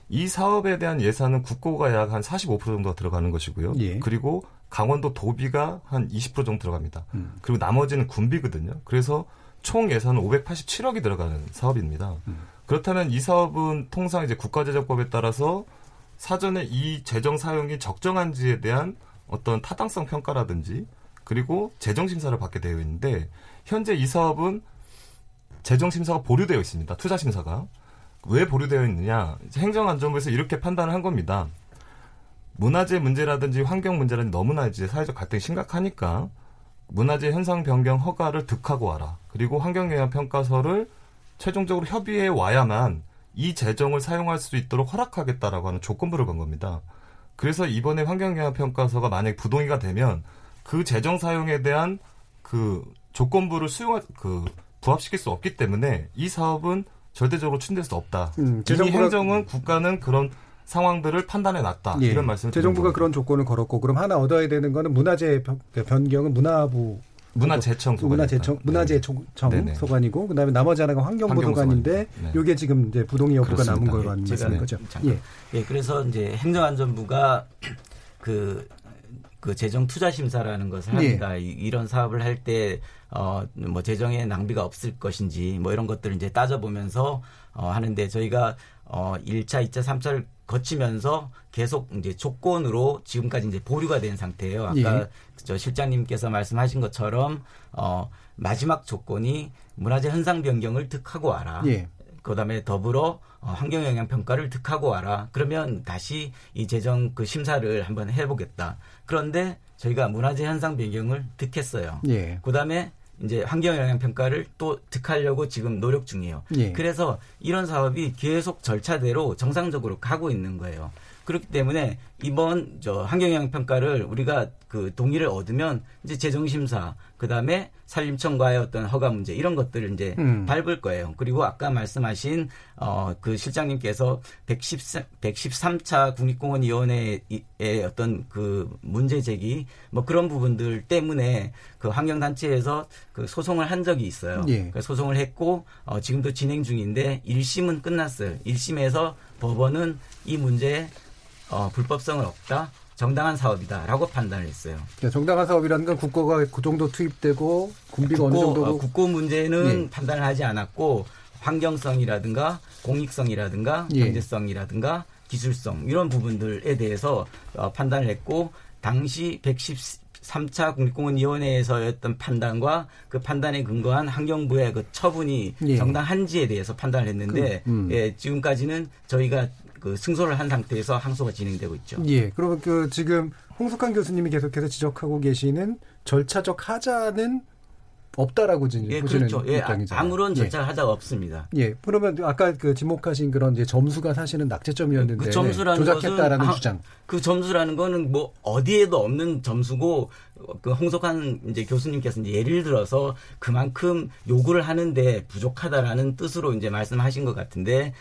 이 사업에 대한 예산은 국고가 약 한 45% 정도 들어가는 것이고요. 예. 그리고 강원도 도비가 한 20% 정도 들어갑니다. 그리고 나머지는 군비거든요. 그래서 총 예산은 587억이 들어가는 사업입니다. 그렇다면 이 사업은 통상 이제 국가재정법에 따라서 사전에 이 재정 사용이 적정한지에 대한 어떤 타당성 평가라든지 그리고 재정심사를 받게 되어 있는데 현재 이 사업은 재정심사가 보류되어 있습니다. 투자심사가. 왜 보류되어 있느냐. 행정안전부에서 이렇게 판단을 한 겁니다. 문화재 문제라든지 환경 문제라든지 너무나 이제 사회적 갈등이 심각하니까 문화재 현상 변경 허가를 득하고 와라. 그리고 환경영향평가서를 최종적으로 협의해 와야만 이 재정을 사용할 수 있도록 허락하겠다라고 하는 조건부를 건 겁니다. 그래서 이번에 환경영향평가서가 만약 부동의가 되면 그 재정 사용에 대한 그 조건부를 부합시킬 수 없기 때문에 이 사업은 절대적으로 추진될 수 없다. 이미 행정은 국가는 그런 상황들을 판단해 놨다. 예. 이런 말씀을 드립니다. 재정부가 그런 조건을 걸었고 그럼 하나 얻어야 되는 거는 문화재 변경은 문화부. 문화재청 소관. 문화재청 소관이고 그다음에 나머지 하나가 환경부 소관인데 이게 지금 이제 부동의 여부가 남은 거라고 하는 말씀인 거죠. 예. 예. 그래서 이제 행정안전부가 그 재정 투자 심사라는 것을 합니다. 예. 이런 사업을 할 때 뭐 재정의 낭비가 없을 것인지 뭐 이런 것들을 이제 따져보면서 하는데 저희가 1차, 2차, 3차를 거치면서 계속 이제 조건으로 지금까지 이제 보류가 된 상태예요. 아까 예. 저 실장님께서 말씀하신 것처럼 마지막 조건이 문화재 현상 변경을 득하고 와라. 예. 그다음에 더불어 환경 영향 평가를 득하고 와라. 그러면 다시 이 재정 그 심사를 한번 해보겠다. 그런데 저희가 문화재 현상 변경을 득했어요. 예. 그다음에 이제 환경 영향 평가를 또 득하려고 지금 노력 중이에요. 예. 그래서 이런 사업이 계속 절차대로 정상적으로 가고 있는 거예요. 그렇기 때문에 이번 환경 영향 평가를 우리가 그 동의를 얻으면 이제 재정 심사, 그다음에 산림청과의 어떤 허가 문제 이런 것들을 이제 밟을 거예요. 그리고 아까 말씀하신 그 실장님께서 113차 국립공원위원회의 어떤 그 문제 제기 뭐 그런 부분들 때문에 그 환경단체에서 그 소송을 한 적이 있어요. 예. 소송을 했고 지금도 진행 중인데 1심은 끝났어요. 1심에서 법원은 이 문제에 불법성은 없다. 정당한 사업이다라고 판단을 했어요. 그러니까 정당한 사업이라는 건 국고가 그 정도 투입되고 군비가 어느 정도로. 국고 문제는 예. 판단을 하지 않았고 환경성이라든가 공익성이라든가 예. 경제성이라든가 기술성 이런 부분들에 대해서 판단을 했고 당시 113차 국립공원위원회에서였던 판단과 그 판단에 근거한 환경부의 그 처분이 예. 정당한지에 대해서 판단을 했는데 예, 지금까지는 저희가 그 승소를 한 상태에서 항소가 진행되고 있죠. 예. 그러면 그 지금 홍석환 교수님이 계속해서 지적하고 계시는 절차적 하자는 없다라고 지금 예, 보시는 그렇죠. 입장이죠. 예, 아무런 절차 하자가 없습니다. 예. 그러면 아까 그 지목하신 그런 이제 점수가 사실은 낙제점이었는데 그 점수라는 조작했다라는 주장. 그 점수라는 거는 뭐 어디에도 없는 점수고 그 홍석환 이제 교수님께서 이제 예를 들어서 그만큼 요구를 하는데 부족하다라는 뜻으로 이제 말씀하신 것 같은데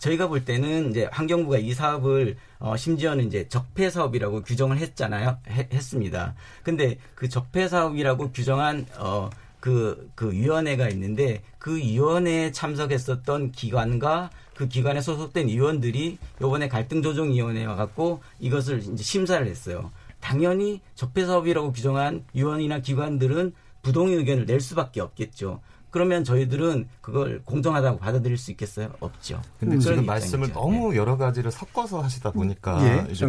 저희가 볼 때는 이제 환경부가 이 사업을 심지어는 이제 적폐 사업이라고 규정을 했잖아요. 했습니다. 근데 그 적폐 사업이라고 규정한 그 위원회가 있는데 그 위원회에 참석했었던 기관과 그 기관에 소속된 위원들이 이번에 갈등조정위원회와 갖고 이것을 이제 심사를 했어요. 당연히 적폐 사업이라고 규정한 위원이나 기관들은 부동의 의견을 낼 수밖에 없겠죠. 그러면 저희들은 그걸 공정하다고 받아들일 수 있겠어요? 없죠. 근데 지금 말씀을 너무 여러 가지를 섞어서 하시다 보니까 이제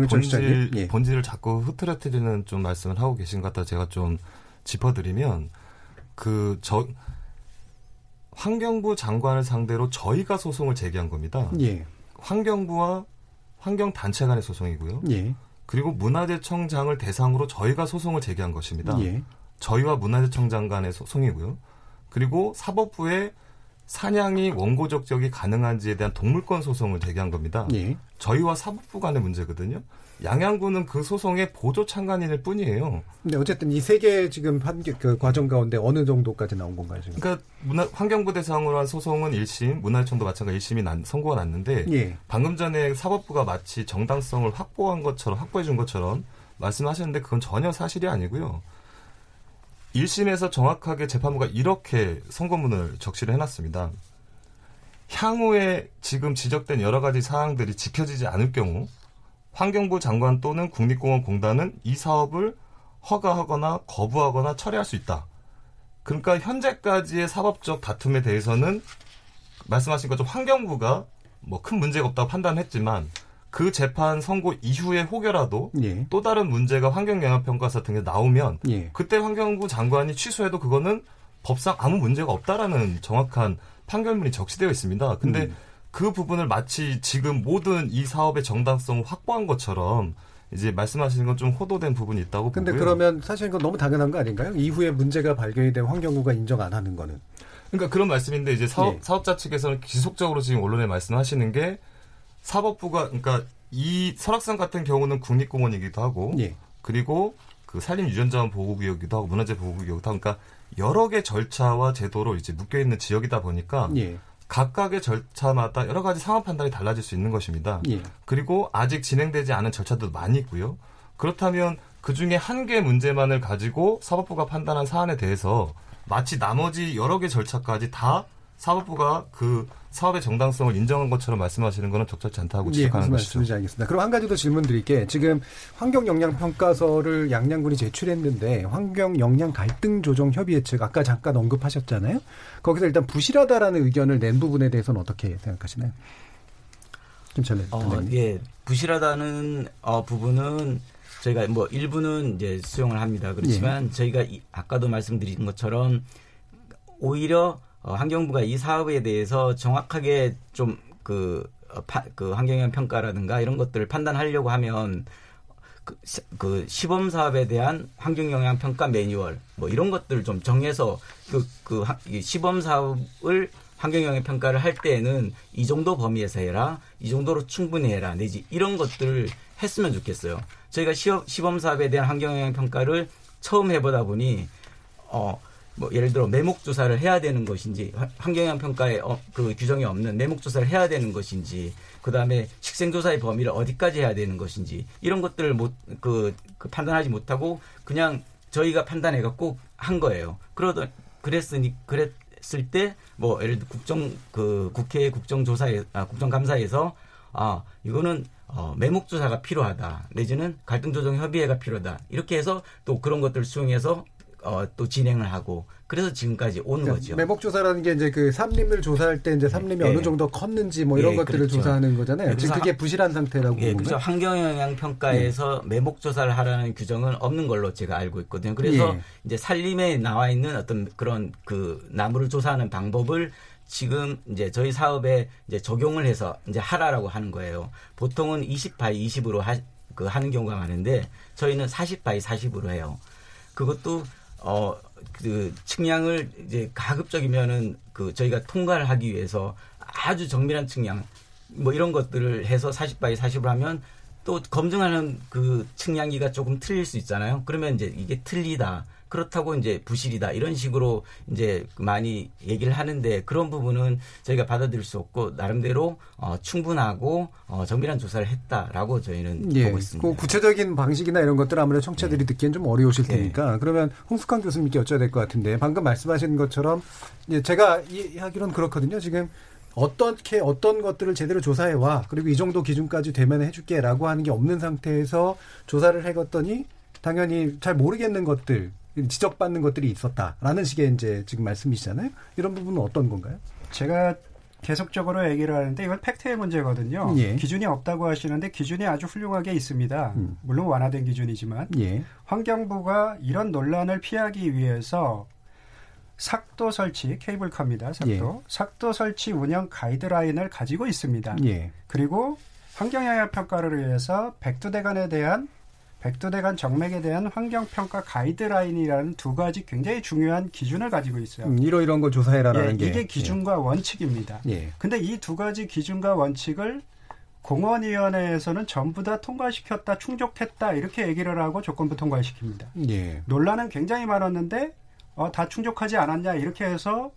본질을 자꾸 흐트러뜨리는 좀 말씀을 하고 계신 것 같아 제가 좀 짚어드리면 환경부 장관을 상대로 저희가 소송을 제기한 겁니다. 예. 환경부와 환경단체 간의 소송이고요. 예. 그리고 문화재청장을 대상으로 저희가 소송을 제기한 것입니다. 예. 저희와 문화재청장 간의 소송이고요. 그리고 사법부에 사냥이 원고적 지역이 가능한지에 대한 동물권 소송을 제기한 겁니다. 예. 저희와 사법부 간의 문제거든요. 양양군은 그 소송의 보조 참관인일 뿐이에요. 근데 어쨌든 이 세 개의 지금 판결 그 과정 가운데 어느 정도까지 나온 건가요, 지금? 그러니까 환경부 대상으로 한 소송은 1심, 문화재청도 마찬가지로 1심이 선고가 났는데 예. 방금 전에 사법부가 마치 정당성을 확보한 것처럼 확보해 준 것처럼 말씀하셨는데 그건 전혀 사실이 아니고요. 1심에서 정확하게 재판부가 이렇게 선고문을 적시를 해놨습니다. 향후에 지금 지적된 여러 가지 사항들이 지켜지지 않을 경우 환경부 장관 또는 국립공원공단은 이 사업을 허가하거나 거부하거나 철회할 수 있다. 그러니까 현재까지의 사법적 다툼에 대해서는 말씀하신 것처럼 환경부가 뭐 큰 문제가 없다고 판단했지만 그 재판 선고 이후에 혹여라도 예. 또 다른 문제가 환경영향평가사 등에 나오면 예. 그때 환경부 장관이 취소해도 그거는 법상 아무 문제가 없다라는 정확한 판결문이 적시되어 있습니다. 근데 그 부분을 마치 지금 모든 이 사업의 정당성을 확보한 것처럼 이제 말씀하시는 건 좀 호도된 부분이 있다고 보고요. 근데 그러면 사실 이건 너무 당연한 거 아닌가요? 이후에 문제가 발견이 된 환경부가 인정 안 하는 거는. 그러니까 그런 말씀인데 이제 사업자 측에서는 지속적으로 지금 언론에 말씀하시는 게 사법부가 그러니까 이 설악산 같은 경우는 국립공원이기도 하고 예. 그리고 그 산림유전자원보호구역이기도 하고 문화재보호구역이기도 하고 그러니까 여러 개 절차와 제도로 이제 묶여 있는 지역이다 보니까 예. 각각의 절차마다 여러 가지 상황 판단이 달라질 수 있는 것입니다. 예. 그리고 아직 진행되지 않은 절차도 많이 있고요. 그렇다면 그 중에 한 개의 문제만을 가지고 사법부가 판단한 사안에 대해서 마치 나머지 여러 개 절차까지 다 사법부가 그 사업의 정당성을 인정한 것처럼 말씀하시는 것은 적절치 않다고 지적하는 것이죠. 네, 알겠습니다. 그럼 한 가지 더 질문 드릴게. 지금 환경영향평가서를 양양군이 제출했는데 환경영향갈등조정협의회 측 아까 잠깐 언급하셨잖아요. 거기서 일단 부실하다라는 의견을 낸 부분에 대해서는 어떻게 생각하시나요? 김철래 단장님. 예, 부실하다는 부분은 저희가 뭐 일부는 이제 수용을 합니다. 그렇지만 예. 저희가 아까도 말씀드린 것처럼 오히려 환경부가 이 사업에 대해서 정확하게 좀 그 환경영향 평가라든가 이런 것들을 판단하려고 하면 그 시범 사업에 대한 환경영향 평가 매뉴얼 뭐 이런 것들을 좀 정해서 그 시범 사업을 환경영향 평가를 할 때에는 이 정도 범위에서 해라, 이 정도로 충분히 해라 내지 이런 것들을 했으면 좋겠어요. 저희가 시범 사업에 대한 환경영향 평가를 처음 해보다 보니 뭐 예를 들어 매목 조사를 해야 되는 것인지 환경영향 평가에 그 규정이 없는 매목 조사를 해야 되는 것인지 그다음에 식생 조사의 범위를 어디까지 해야 되는 것인지 이런 것들을 그 판단하지 못하고 그냥 저희가 판단해 갖고 한 거예요. 그랬을 때 뭐 예를 들어 국회 국정감사에서 이거는 매목 조사가 필요하다. 내지는 갈등 조정 협의회가 필요하다. 이렇게 해서 또 그런 것들을 수용해서 또 진행을 하고 그래서 지금까지 온 거죠. 매목 조사라는 게 이제 그 산림을 조사할 때 이제 산림이 어느 정도 컸는지 뭐 이런 것들을 그렇죠. 조사하는 거잖아요. 지금 그게 부실한 상태라고. 그래서 환경영향 평가에서 매목 조사를 하라는 규정은 없는 걸로 제가 알고 있거든요. 그래서 이제 산림에 나와 있는 어떤 그런 그 나무를 조사하는 방법을 지금 이제 저희 사업에 이제 적용을 해서 이제 하라라고 하는 거예요. 보통은 20x20으로 하는 경우가 많은데 저희는 40x40으로 해요. 그것도 그 측량을 이제 가급적이면은 그 저희가 통과를 하기 위해서 아주 정밀한 측량 뭐 이런 것들을 해서 40x40을 하면 또 검증하는 그 측량기가 조금 틀릴 수 있잖아요. 그러면 이제 이게 틀리다. 그렇다고 이제 부실이다. 이런 식으로 이제 많이 얘기를 하는데 그런 부분은 저희가 받아들일 수 없고 나름대로 충분하고 정밀한 조사를 했다라고 저희는 보고 있습니다. 그 구체적인 방식이나 이런 것들 아무래도 청취자들이 듣기엔 좀 어려우실 테니까 그러면 홍숙환 교수님께 여쭤야 될 것 같은데 방금 말씀하신 것처럼 제가 이야기로는 그렇거든요. 지금 어떻게 어떤 것들을 제대로 조사해와 그리고 이 정도 기준까지 되면 해줄게 라고 하는 게 없는 상태에서 조사를 해갔더니 당연히 잘 모르겠는 것들 지적받는 것들이 있었다라는 식의 이제 지금 말씀이시잖아요. 이런 부분은 어떤 건가요? 제가 계속적으로 얘기를 하는데 이건 팩트의 문제거든요. 예. 기준이 없다고 하시는데 기준이 아주 훌륭하게 있습니다. 물론 완화된 기준이지만 예. 환경부가 이런 논란을 피하기 위해서 삭도 설치, 케이블카입니다. 삭도. 예. 삭도 설치 운영 가이드라인을 가지고 있습니다. 예. 그리고 환경영향평가를 위해서 백두대간 정맥에 대한 환경평가 가이드라인이라는 두 가지 굉장히 중요한 기준을 가지고 있어요. 이런 거 조사해라라는 예, 게. 이게 기준과 예. 원칙입니다. 그런데 예. 이 두 가지 기준과 원칙을 공원위원회에서는 전부 다 통과시켰다, 충족했다 이렇게 얘기를 하고 조건부 통과시킵니다. 예. 논란은 굉장히 많았는데 다 충족하지 않았냐 이렇게 해서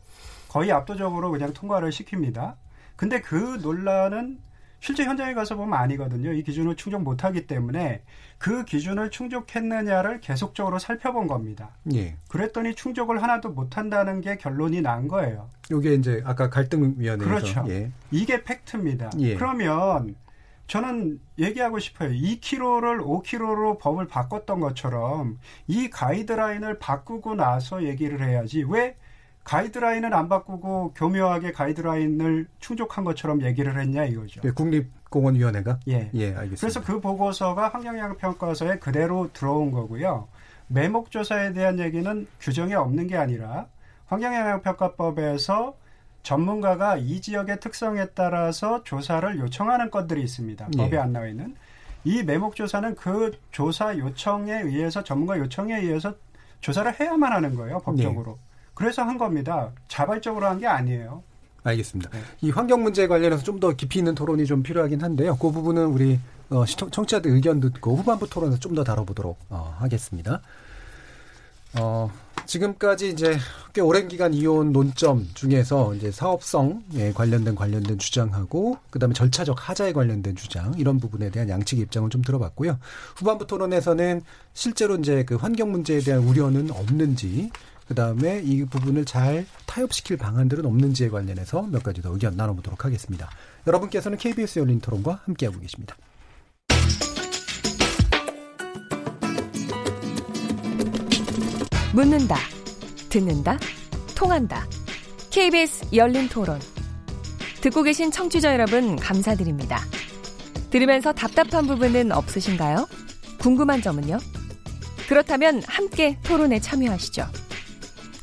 거의 압도적으로 그냥 통과를 시킵니다. 근데 그 논란은 실제 현장에 가서 보면 아니거든요. 이 기준을 충족 못하기 때문에 그 기준을 충족했느냐를 계속적으로 살펴본 겁니다. 예. 그랬더니 충족을 하나도 못한다는 게 결론이 난 거예요. 이게 이제 아까 갈등위원회에서. 그렇죠. 예. 이게 팩트입니다. 예. 그러면 저는 얘기하고 싶어요. 2kg를 5kg로 법을 바꿨던 것처럼 이 가이드라인을 바꾸고 나서 얘기를 해야지 왜 가이드라인을 안 바꾸고 교묘하게 가이드라인을 충족한 것처럼 얘기를 했냐 이거죠. 네, 국립공원위원회가? 예. 예, 알겠습니다. 그래서 그 보고서가 환경영향평가서에 그대로 들어온 거고요. 매목조사에 대한 얘기는 규정이 없는 게 아니라 환경영향평가법에서 전문가가 이 지역의 특성에 따라서 조사를 요청하는 것들이 있습니다. 법에 예. 안 나와 있는. 이 매목조사는 그 조사 요청에 의해서 전문가 요청에 의해서 조사를 해야만 하는 거예요. 법적으로. 예. 그래서 한 겁니다. 자발적으로 한 게 아니에요. 알겠습니다. 네. 이 환경 문제에 관련해서 좀 더 깊이 있는 토론이 좀 필요하긴 한데요. 그 부분은 우리 청취자들 의견 듣고 후반부 토론에서 좀 더 다뤄보도록 하겠습니다. 지금까지 이제 꽤 오랜 기간 이어온 논점 중에서 이제 사업성에 관련된 주장하고 그다음에 절차적 하자에 관련된 주장 이런 부분에 대한 양측의 입장을 좀 들어봤고요. 후반부 토론에서는 실제로 이제 그 환경 문제에 대한 우려는 없는지. 그다음에 이 부분을 잘 타협시킬 방안들은 없는지에 관련해서 몇 가지 더 의견 나눠보도록 하겠습니다. 여러분께서는 KBS 열린 토론과 함께하고 계십니다. 묻는다, 듣는다, 통한다. KBS 열린 토론. 듣고 계신 청취자 여러분 감사드립니다. 들으면서 답답한 부분은 없으신가요? 궁금한 점은요? 그렇다면 함께 토론에 참여하시죠.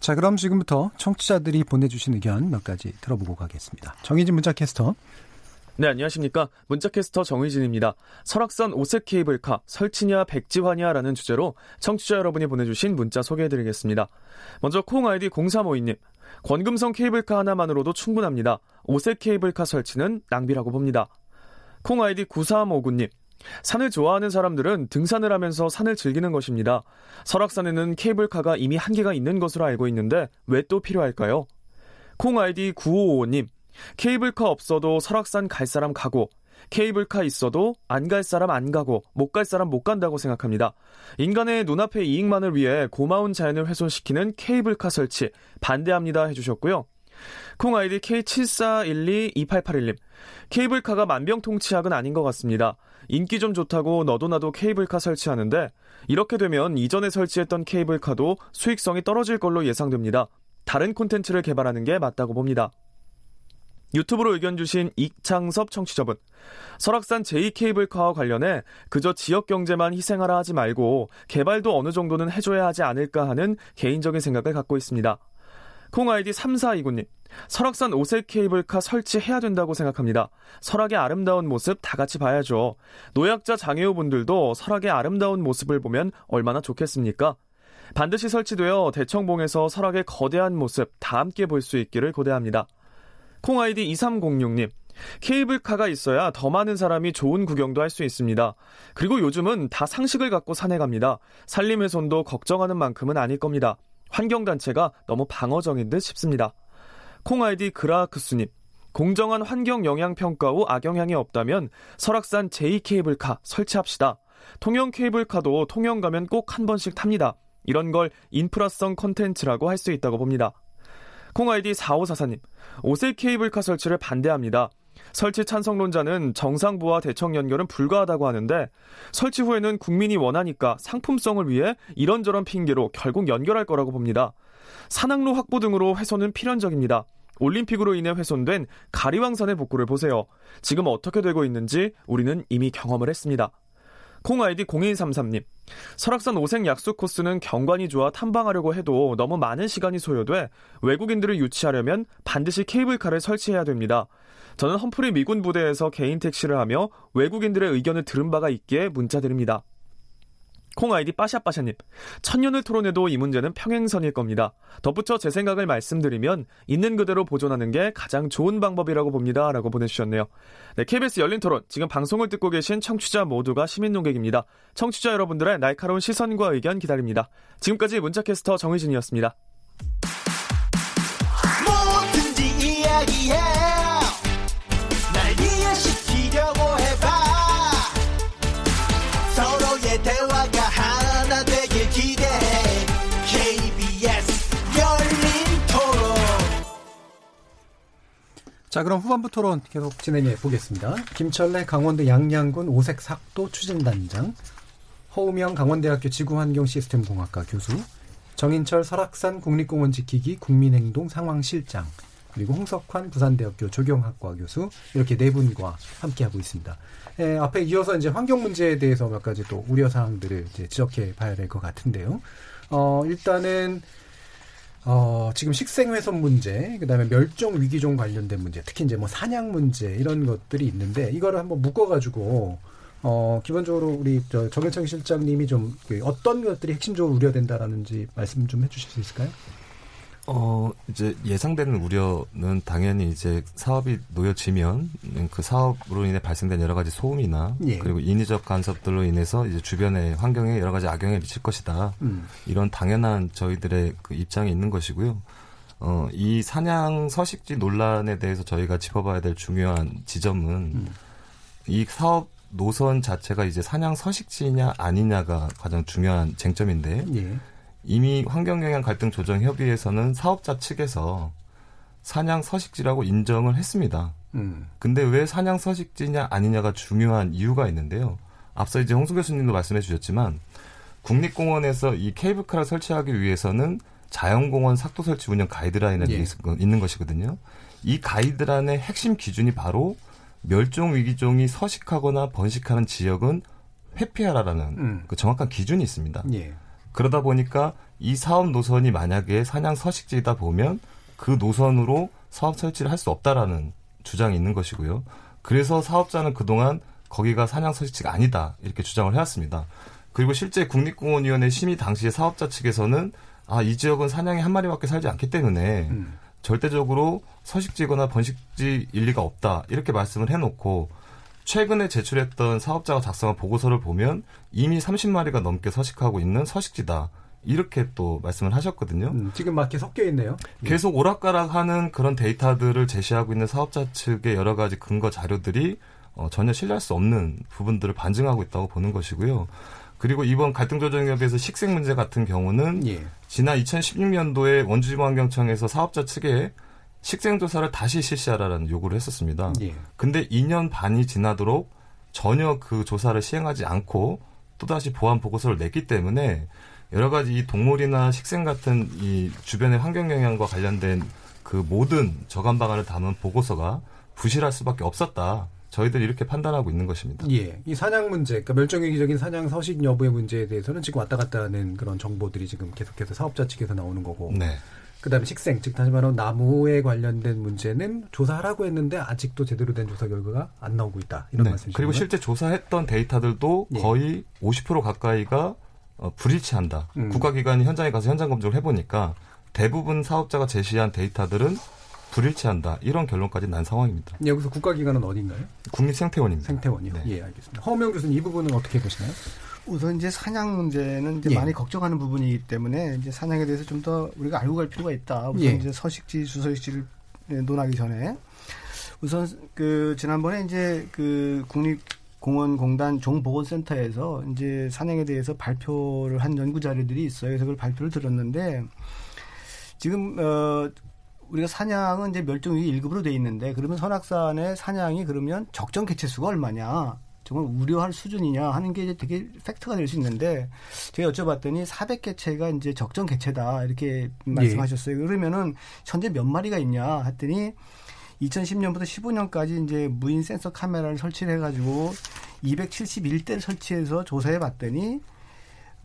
자, 그럼 지금부터 청취자들이 보내주신 의견 몇 가지 들어보고 가겠습니다. 정희진 문자캐스터. 네, 안녕하십니까. 문자캐스터 정희진입니다. 설악산 오색 케이블카 설치냐 백지화냐라는 주제로 청취자 여러분이 보내주신 문자 소개해드리겠습니다. 먼저 콩 아이디 0352님. 권금성 케이블카 하나만으로도 충분합니다. 오색 케이블카 설치는 낭비라고 봅니다. 콩 아이디 9359님. 산을 좋아하는 사람들은 등산을 하면서 산을 즐기는 것입니다. 설악산에는 케이블카가 이미 한계가 있는 것으로 알고 있는데 왜 또 필요할까요? 콩 아이디 9555님. 케이블카 없어도 설악산 갈 사람 가고 케이블카 있어도 안 갈 사람 안 가고 못 갈 사람 못 간다고 생각합니다. 인간의 눈앞의 이익만을 위해 고마운 자연을 훼손시키는 케이블카 설치 반대합니다 해주셨고요. 콩 아이디 K74122881님. 케이블카가 만병통치약은 아닌 것 같습니다. 인기 좀 좋다고 너도 나도 케이블카 설치하는데 이렇게 되면 이전에 설치했던 케이블카도 수익성이 떨어질 걸로 예상됩니다. 다른 콘텐츠를 개발하는 게 맞다고 봅니다. 유튜브로 의견 주신 익창섭 청취자분. 설악산 제2케이블카와 관련해 그저 지역경제만 희생하라 하지 말고 개발도 어느 정도는 해줘야 하지 않을까 하는 개인적인 생각을 갖고 있습니다. 콩 아이디 3429님. 설악산 오색 케이블카 설치해야 된다고 생각합니다. 설악의 아름다운 모습 다 같이 봐야죠. 노약자 장애우분들도 설악의 아름다운 모습을 보면 얼마나 좋겠습니까? 반드시 설치되어 대청봉에서 설악의 거대한 모습 다 함께 볼 수 있기를 고대합니다. 콩 아이디 2306님. 케이블카가 있어야 더 많은 사람이 좋은 구경도 할 수 있습니다. 그리고 요즘은 다 상식을 갖고 산에 갑니다. 산림훼손도 걱정하는 만큼은 아닐 겁니다. 환경단체가 너무 방어적인 듯 싶습니다. 콩아이디 그라크스님, 공정한 환경 영향 평가 후 악영향이 없다면 설악산 제2케이블카 설치합시다. 통영 케이블카도 통영 가면 꼭 한 번씩 탑니다. 이런 걸 인프라성 컨텐츠라고 할 수 있다고 봅니다. 콩아이디 4544님, 오색 케이블카 설치를 반대합니다. 설치 찬성론자는 정상부와 대청 연결은 불가하다고 하는데 설치 후에는 국민이 원하니까 상품성을 위해 이런저런 핑계로 결국 연결할 거라고 봅니다. 산악로 확보 등으로 훼손은 필연적입니다. 올림픽으로 인해 훼손된 가리왕산의 복구를 보세요. 지금 어떻게 되고 있는지 우리는 이미 경험을 했습니다. 콩아이디 0133님, 설악산 오색 약수 코스는 경관이 좋아 탐방하려고 해도 너무 많은 시간이 소요돼 외국인들을 유치하려면 반드시 케이블카를 설치해야 됩니다. 저는 험프리 미군 부대에서 개인 택시를 하며 외국인들의 의견을 들은 바가 있기에 문자드립니다. 콩아이디 빠샤빠샤님, 천년을 토론해도 이 문제는 평행선일 겁니다. 덧붙여 제 생각을 말씀드리면 있는 그대로 보존하는 게 가장 좋은 방법이라고 봅니다. 라고 보내주셨네요. 네, KBS 열린토론, 지금 방송을 듣고 계신 청취자 모두가 시민논객입니다. 청취자 여러분들의 날카로운 시선과 의견 기다립니다. 지금까지 문자캐스터 정희진이었습니다. 뭐든지 이야기해, 날 이해시키려고 해봐. 서로의 대화가 하나 되길 기대해. KBS 열린토론. 자, 그럼 후반부 토론 계속 진행해 보겠습니다. 김철래 강원도 양양군 오색삭도 추진단장, 허우명 강원대학교 지구환경시스템공학과 교수, 정인철 설악산 국립공원 지키기 국민행동 상황실장, 그리고 홍석환 부산대학교 조경학과 교수, 이렇게 네 분과 함께하고 있습니다. 예, 앞에 이어서 이제 환경 문제에 대해서 몇 가지 또 우려 사항들을 이제 지적해 봐야 될 것 같은데요. 일단은 지금 식생훼손 문제, 그다음에 멸종 위기종 관련된 문제, 특히 이제 뭐 산양 문제 이런 것들이 있는데 이거를 한번 묶어가지고 기본적으로 우리 정인철 실장님이 좀 어떤 것들이 핵심적으로 우려된다라는지 말씀 좀 해주실 수 있을까요? 이제 예상되는 우려는 당연히 이제 사업이 놓여지면 그 사업으로 인해 발생된 여러 가지 소음이나 그리고 인위적 간섭들로 인해서 이제 주변의 환경에 여러 가지 악영향을 미칠 것이다. 이런 당연한 저희들의 그 입장이 있는 것이고요. 이 산양 서식지 논란에 대해서 저희가 짚어봐야 될 중요한 지점은 이 사업 노선 자체가 이제 산양 서식지냐 아니냐가 가장 중요한 쟁점인데 이미 환경영향 갈등 조정 협의에서는 사업자 측에서 산양 서식지라고 인정을 했습니다. 근데 왜 산양 서식지냐 아니냐가 중요한 이유가 있는데요. 앞서 이제 홍수 교수님도 말씀해 주셨지만 국립공원에서 이 케이블카를 설치하기 위해서는 자연공원 삭도 설치 운영 가이드라인에 있는 것이거든요. 이 가이드라인의 핵심 기준이 바로 멸종 위기종이 서식하거나 번식하는 지역은 회피하라라는 그 정확한 기준이 있습니다. 그러다 보니까 이 사업 노선이 만약에 산양 서식지이다 보면 그 노선으로 사업 설치를 할 수 없다라는 주장이 있는 것이고요. 그래서 사업자는 그동안 거기가 산양 서식지가 아니다 이렇게 주장을 해왔습니다. 그리고 실제 국립공원위원회 심의 당시에 사업자 측에서는 이 지역은 산양이 한 마리밖에 살지 않기 때문에 절대적으로 서식지거나 번식지 일리가 없다 이렇게 말씀을 해놓고 최근에 제출했던 사업자가 작성한 보고서를 보면 이미 30마리가 넘게 서식하고 있는 서식지다. 이렇게 또 말씀을 하셨거든요. 지금 막 섞여 있네요. 계속 오락가락하는 그런 데이터들을 제시하고 있는 사업자 측의 여러 가지 근거 자료들이 전혀 신뢰할 수 없는 부분들을 반증하고 있다고 보는 것이고요. 그리고 이번 갈등조정협의에서 식생 문제 같은 경우는 지난 2016년도에 원주지방환경청에서 사업자 측에 식생조사를 다시 실시하라는 요구를 했었습니다. 근데 2년 반이 지나도록 전혀 그 조사를 시행하지 않고 또다시 보완 보고서를 냈기 때문에 여러 가지 이 동물이나 식생 같은 이 주변의 환경 영향과 관련된 그 모든 저감 방안을 담은 보고서가 부실할 수밖에 없었다. 저희들이 이렇게 판단하고 있는 것입니다. 이 산양 문제, 그러니까 멸종위기적인 산양 서식 여부의 문제에 대해서는 지금 왔다 갔다 하는 그런 정보들이 지금 계속해서 사업자 측에서 나오는 거고. 그다음에 식생, 즉 다시 말하면 나무에 관련된 문제는 조사하라고 했는데 아직도 제대로 된 조사 결과가 안 나오고 있다. 이런 말씀이시죠. 그리고 실제 조사했던 데이터들도 거의 50% 가까이가 불일치한다. 국가기관이 현장에 가서 현장 검증을 해보니까 대부분 사업자가 제시한 데이터들은 불일치한다. 이런 결론까지 난 상황입니다. 여기서 국가기관은 어딘가요? 국립생태원입니다. 생태원이요. 네, 알겠습니다. 허우명 교수님, 이 부분은 어떻게 보시나요? 우선 이제 산양 문제는 이제 많이 걱정하는 부분이기 때문에 이제 산양에 대해서 좀 더 우리가 알고 갈 필요가 있다. 우선 이제 서식지, 주서식지를 논하기 전에 우선 그 지난번에 이제 그 국립공원공단 종보건센터에서 이제 산행에 대해서 발표를 한 연구 자료들이 있어요. 그래서 그걸 발표를 들었는데 지금 우리가 산양은 이제 멸종위기 1급으로 돼 있는데 그러면 설악산의 산양이 그러면 적정 개체수가 얼마냐? 정말 우려할 수준이냐 하는 게 이제 되게 팩트가 될 수 있는데 제가 여쭤봤더니 400개체가 이제 적정 개체다 이렇게 말씀하셨어요. 예. 그러면은 현재 몇 마리가 있냐 했더니 2010년부터 15년까지 이제 무인 센서 카메라를 설치를 해가지고 271대를 설치해서 조사해 봤더니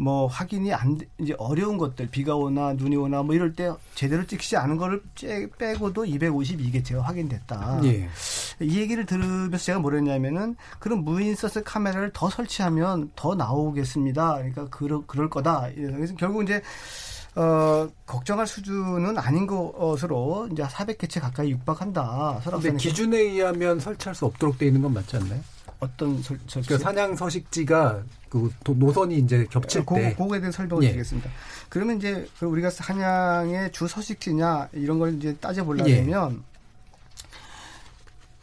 뭐 확인이 안 이제 어려운 것들 비가 오나 눈이 오나 뭐 이럴 때 제대로 찍히지 않은 거를 빼고도 252개체가 확인됐다. 예. 이 얘기를 들으면서 제가 뭐랬냐면은 그럼 무인 센서 카메라를 더 설치하면 더 나오겠습니다. 그러니까 그럴 거다. 그래서 결국 이제 걱정할 수준은 아닌 것으로 이제 400개체 가까이 육박한다. 그런데 기준에 의하면 설치할 수 없도록 돼 있는 건 맞지 않나요? 어떤 설치? 그러니까 산양 서식지가 그 노선이 이제 겹칠 때 그거에 대한 설명을 드리겠습니다. 그러면 이제 우리가 산양의 주 서식지냐 이런 걸 이제 따져보려면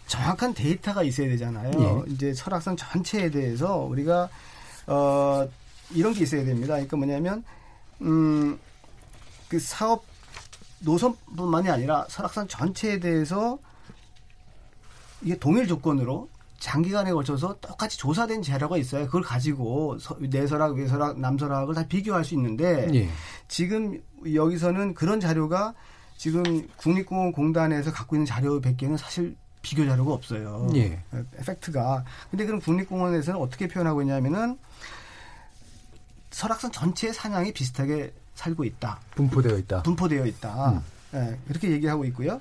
정확한 데이터가 있어야 되잖아요. 이제 설악산 전체에 대해서 우리가 이런 게 있어야 됩니다. 그러니까 뭐냐면 그 사업 노선뿐만이 아니라 설악산 전체에 대해서 이게 동일 조건으로 장기간에 걸쳐서 똑같이 조사된 자료가 있어요. 그걸 가지고 내설악, 외설악, 남설악을 다 비교할 수 있는데 예. 지금 여기서는 그런 자료가 지금 국립공원공단에서 갖고 있는 자료 100개는 사실 비교 자료가 없어요. 예. 팩트가. 근데 그럼 국립공원에서는 어떻게 표현하고 있냐면은 설악산 전체의 산양이 비슷하게 살고 있다. 분포되어 있다. 예, 이렇게 얘기하고 있고요.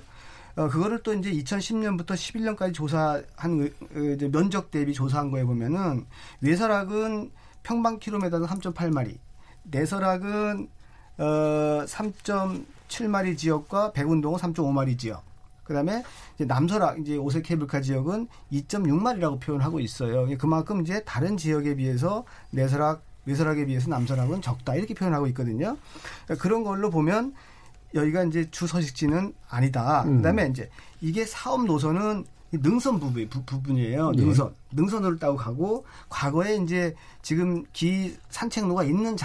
그거를 또 이제 2010년부터 11년까지 조사한 이제 면적 대비 조사한 거에 보면은 외설악은 평방 킬로미터당 3.8마리, 내설악은 3.7마리 지역과 백운동은 3.5마리 지역. 그다음에 이제 남설악 이제 오색 케이블카 지역은 2.6마리라고 표현하고 있어요. 그만큼 이제 다른 지역에 비해서 내설악, 외설악에 비해서 남설악은 적다 이렇게 표현하고 있거든요. 그러니까 그런 걸로 보면. 여기가 이제 주 서식지는 아니다. 그다음에 이제 이게 사업 노선은 능선 부분이에요. 능선. 예. 능선으로 따고 가고 과거에 이제 지금 기 산책로가 있는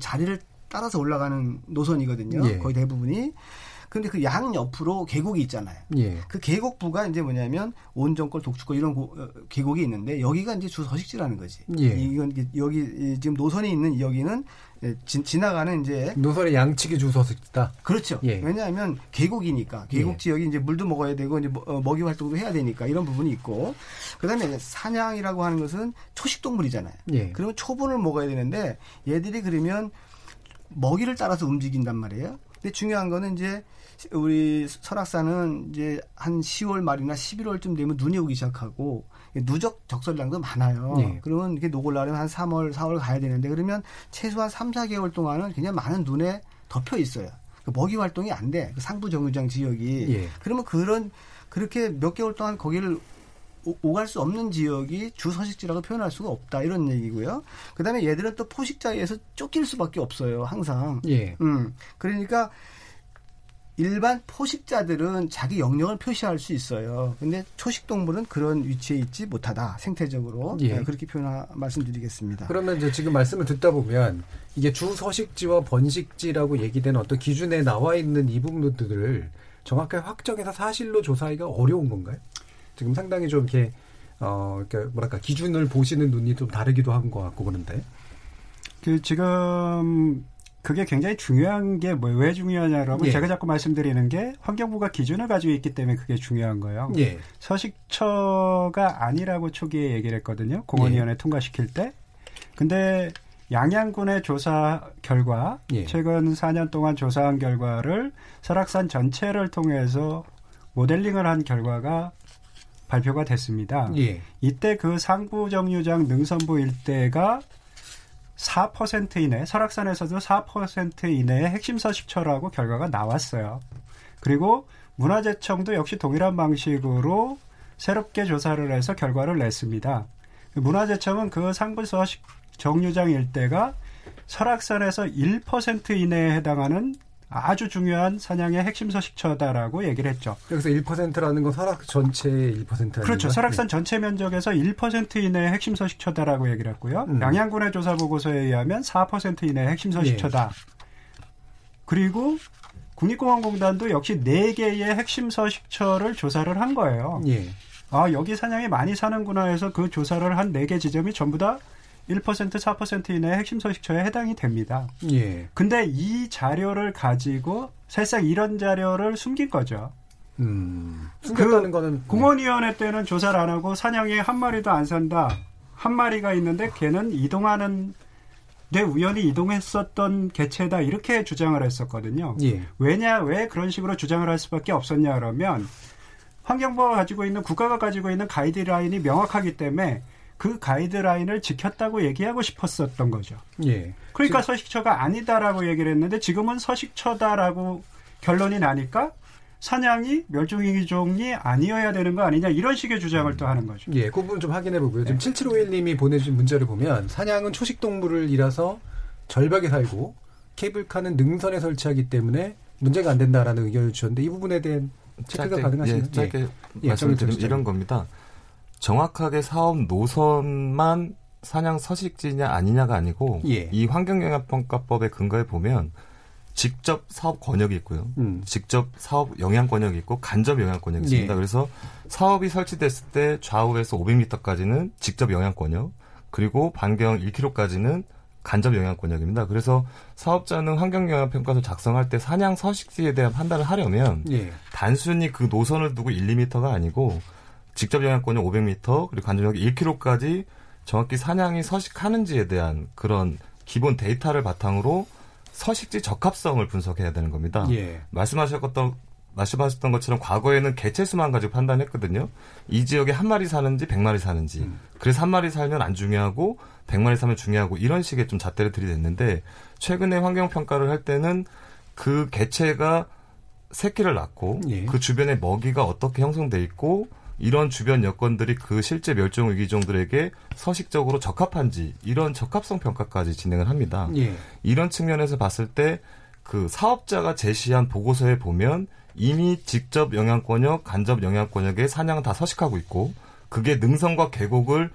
자리를 따라서 올라가는 노선이거든요. 예. 거의 대부분이. 그런데 그 양 옆으로 계곡이 있잖아요. 예. 그 계곡부가 이제 뭐냐면 온정골, 독축골 이런 계곡이 있는데 여기가 이제 주 서식지라는 거지. 예. 이건 여기 지금 노선이 있는 여기는 지나가는 이제 노선의 양측이 주 서식지다. 그렇죠. 예. 왜냐하면 계곡이니까 계곡 지역이 이제 물도 먹어야 되고 이제 먹이 활동도 해야 되니까 이런 부분이 있고 그다음에 산양이라고 하는 것은 초식 동물이잖아요. 예. 그러면 초본을 먹어야 되는데 얘들이 그러면 먹이를 따라서 움직인단 말이에요. 근데 중요한 거는 이제 우리 설악산은 이제 한 10월 말이나 11월쯤 되면 눈이 오기 시작하고 누적 적설량도 많아요. 네. 그러면 이렇게 녹으려면 한 3월, 4월 가야 되는데 그러면 최소한 3, 4개월 동안은 그냥 많은 눈에 덮여 있어요. 먹이 활동이 안 돼. 상부 정류장 지역이. 네. 그러면 그렇게 몇 개월 동안 거기를 오갈 수 없는 지역이 주 서식지라고 표현할 수가 없다. 이런 얘기고요. 그다음에 얘들은 또 포식자에서 쫓길 수밖에 없어요. 항상. 예. 그러니까 일반 포식자들은 자기 영역을 표시할 수 있어요. 근데 초식 동물은 그런 위치에 있지 못하다. 생태적으로. 예. 네, 그렇게 말씀드리겠습니다. 그러면 이제 지금 말씀을 듣다 보면 이게 주 서식지와 번식지라고 얘기되는 어떤 기준에 나와 있는 이 부분들을 정확하게 확정해서 사실로 조사하기가 어려운 건가요? 지금 상당히 좀 이렇게 뭐랄까 기준을 보시는 눈이 좀 다르기도 한 것 같고 그런데 지금 그게 굉장히 중요한 게 왜 중요하냐라고 예. 제가 자꾸 말씀드리는 게 환경부가 기준을 가지고 있기 때문에 그게 중요한 거예요. 예. 서식처가 아니라고 초기에 얘기를 했거든요. 공원위원회 예. 통과시킬 때. 근데 양양군의 조사 결과 예. 최근 4년 동안 조사한 결과를 설악산 전체를 통해서 모델링을 한 결과가 발표가 됐습니다. 예. 이때 그 상부 정류장 능선부 일대가 4% 이내, 설악산에서도 4% 이내의 핵심 서식처라고 결과가 나왔어요. 그리고 문화재청도 역시 동일한 방식으로 새롭게 조사를 해서 결과를 냈습니다. 문화재청은 그 상부 서식 정류장 일대가 설악산에서 1% 이내에 해당하는 아주 중요한 산양의 핵심 서식처다라고 얘기를 했죠. 여기서 1%라는 건 설악 전체의 1%라는 거죠? 그렇죠. 설악산 전체 면적에서 1% 이내의 핵심 서식처다라고 얘기를 했고요. 양양군의 조사 보고서에 의하면 4% 이내의 핵심 서식처다. 예. 그리고 국립공원공단도 역시 4개의 핵심 서식처를 조사를 한 거예요. 예. 아, 여기 사냥이 많이 사는구나 해서 그 조사를 한 4개 지점이 전부 다 1%, 4% 이내의 핵심 서식처에 해당이 됩니다. 예. 근데 이 자료를 가지고 사실상 이런 자료를 숨긴 거죠. 숨겼다는 거는 공원위원회 때는 조사를 안 하고 사냥이 한 마리도 안 산다. 한 마리가 있는데 걔는 이동하는 내 우연히 이동했었던 개체다 이렇게 주장을 했었거든요. 예. 왜 그런 식으로 주장을 할 수밖에 없었냐 그러면 환경부가 가지고 있는 국가가 가지고 있는 가이드라인이 명확하기 때문에 그 가이드라인을 지켰다고 얘기하고 싶었었던 거죠. 예. 그러니까 서식처가 아니다라고 얘기를 했는데 지금은 서식처다라고 결론이 나니까 사냥이 멸종위기종이 아니어야 되는 거 아니냐 이런 식의 주장을 또 하는 거죠. 예, 그 부분 좀 확인해 보고요. 네. 지금 7751님이 보내주신 문자를 보면 사냥은 초식동물이라서 절벽에 살고 케이블카는 능선에 설치하기 때문에 문제가 안 된다라는 의견을 주셨는데 이 부분에 대한 체크가 가능하시나요? 짧게 말씀을 드리면 이런 겁니다. 정확하게 사업 노선만 사냥 서식지냐 아니냐가 아니고 예. 이 환경영향평가법의 근거에 보면 직접 사업 권역이 있고요. 직접 사업 영향 권역이 있고 간접 영향 권역이 있습니다. 예. 그래서 사업이 설치됐을 때 좌우에서 500m까지는 직접 영향 권역 그리고 반경 1km까지는 간접 영향 권역입니다. 그래서 사업자는 환경영향평가서 작성할 때 사냥 서식지에 대한 판단을 하려면 예. 단순히 그 노선을 두고 1, 2m가 아니고 직접 영향권역 500m 그리고 간접영향 1km까지 정확히 사냥이 서식하는지에 대한 그런 기본 데이터를 바탕으로 서식지 적합성을 분석해야 되는 겁니다. 예. 말씀하셨던 것처럼 과거에는 개체수만 가지고 판단했거든요. 이 지역에 한 마리 사는지 100마리 사는지 그래서 한 마리 살면 안 중요하고 100마리 사면 중요하고 이런 식의 좀 잣대를 들이댔는데 최근에 환경평가를 할 때는 그 개체가 새끼를 낳고 예. 그 주변에 먹이가 어떻게 형성돼 있고 이런 주변 여건들이 그 실제 멸종 위기종들에게 서식적으로 적합한지 이런 적합성 평가까지 진행을 합니다. 예. 이런 측면에서 봤을 때 그 사업자가 제시한 보고서에 보면 이미 직접 영향권역, 간접 영향권역에 사냥은 다 서식하고 있고 그게 능선과 계곡을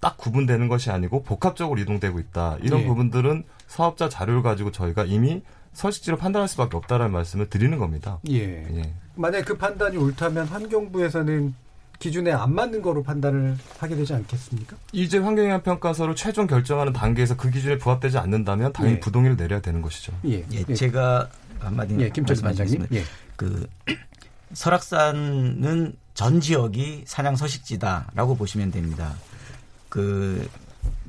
딱 구분되는 것이 아니고 복합적으로 이동되고 있다. 이런 예. 부분들은 사업자 자료를 가지고 저희가 이미 서식지로 판단할 수밖에 없다라는 말씀을 드리는 겁니다. 예. 예. 만약에 그 판단이 옳다면 환경부에서는 기준에 안 맞는 거로 판단을 하게 되지 않겠습니까? 이제 환경영향평가서를 최종 결정하는 단계에서 그 기준에 부합되지 않는다면 당연히 예. 부동의를 내려야 되는 것이죠. 예, 예, 예. 제가 한마디 김철수 반장님, 그 설악산은 전 지역이 사냥 서식지다라고 보시면 됩니다. 그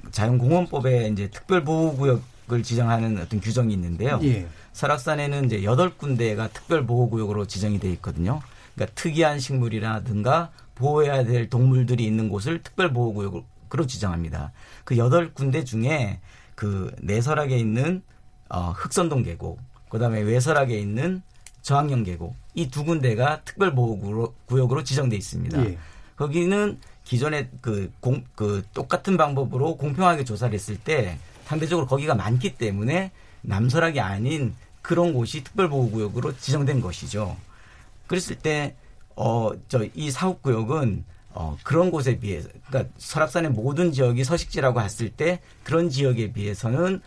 자연공원법에 이제 특별보호구역을 지정하는 어떤 규정이 있는데요. 예. 설악산에는 이제 8군데가 특별보호구역으로 지정이 돼 있거든요. 그러니까 특이한 식물이라든가 보호해야 될 동물들이 있는 곳을 특별보호구역으로 지정합니다. 그 8군데 중에 그 내설악에 있는 흑선동 계곡, 그다음에 외설악에 있는 저항령 계곡 이 2군데가 특별보호구역으로 지정돼 있습니다. 예. 거기는 기존에 그 똑같은 방법으로 공평하게 조사를 했을 때 상대적으로 거기가 많기 때문에 남설악이 아닌 그런 곳이 특별보호구역으로 지정된 것이죠. 그랬을 때 이 사업구역은 그런 곳에 비해서 그러니까 설악산의 모든 지역이 서식지라고 했을 때 그런 지역에 비해서는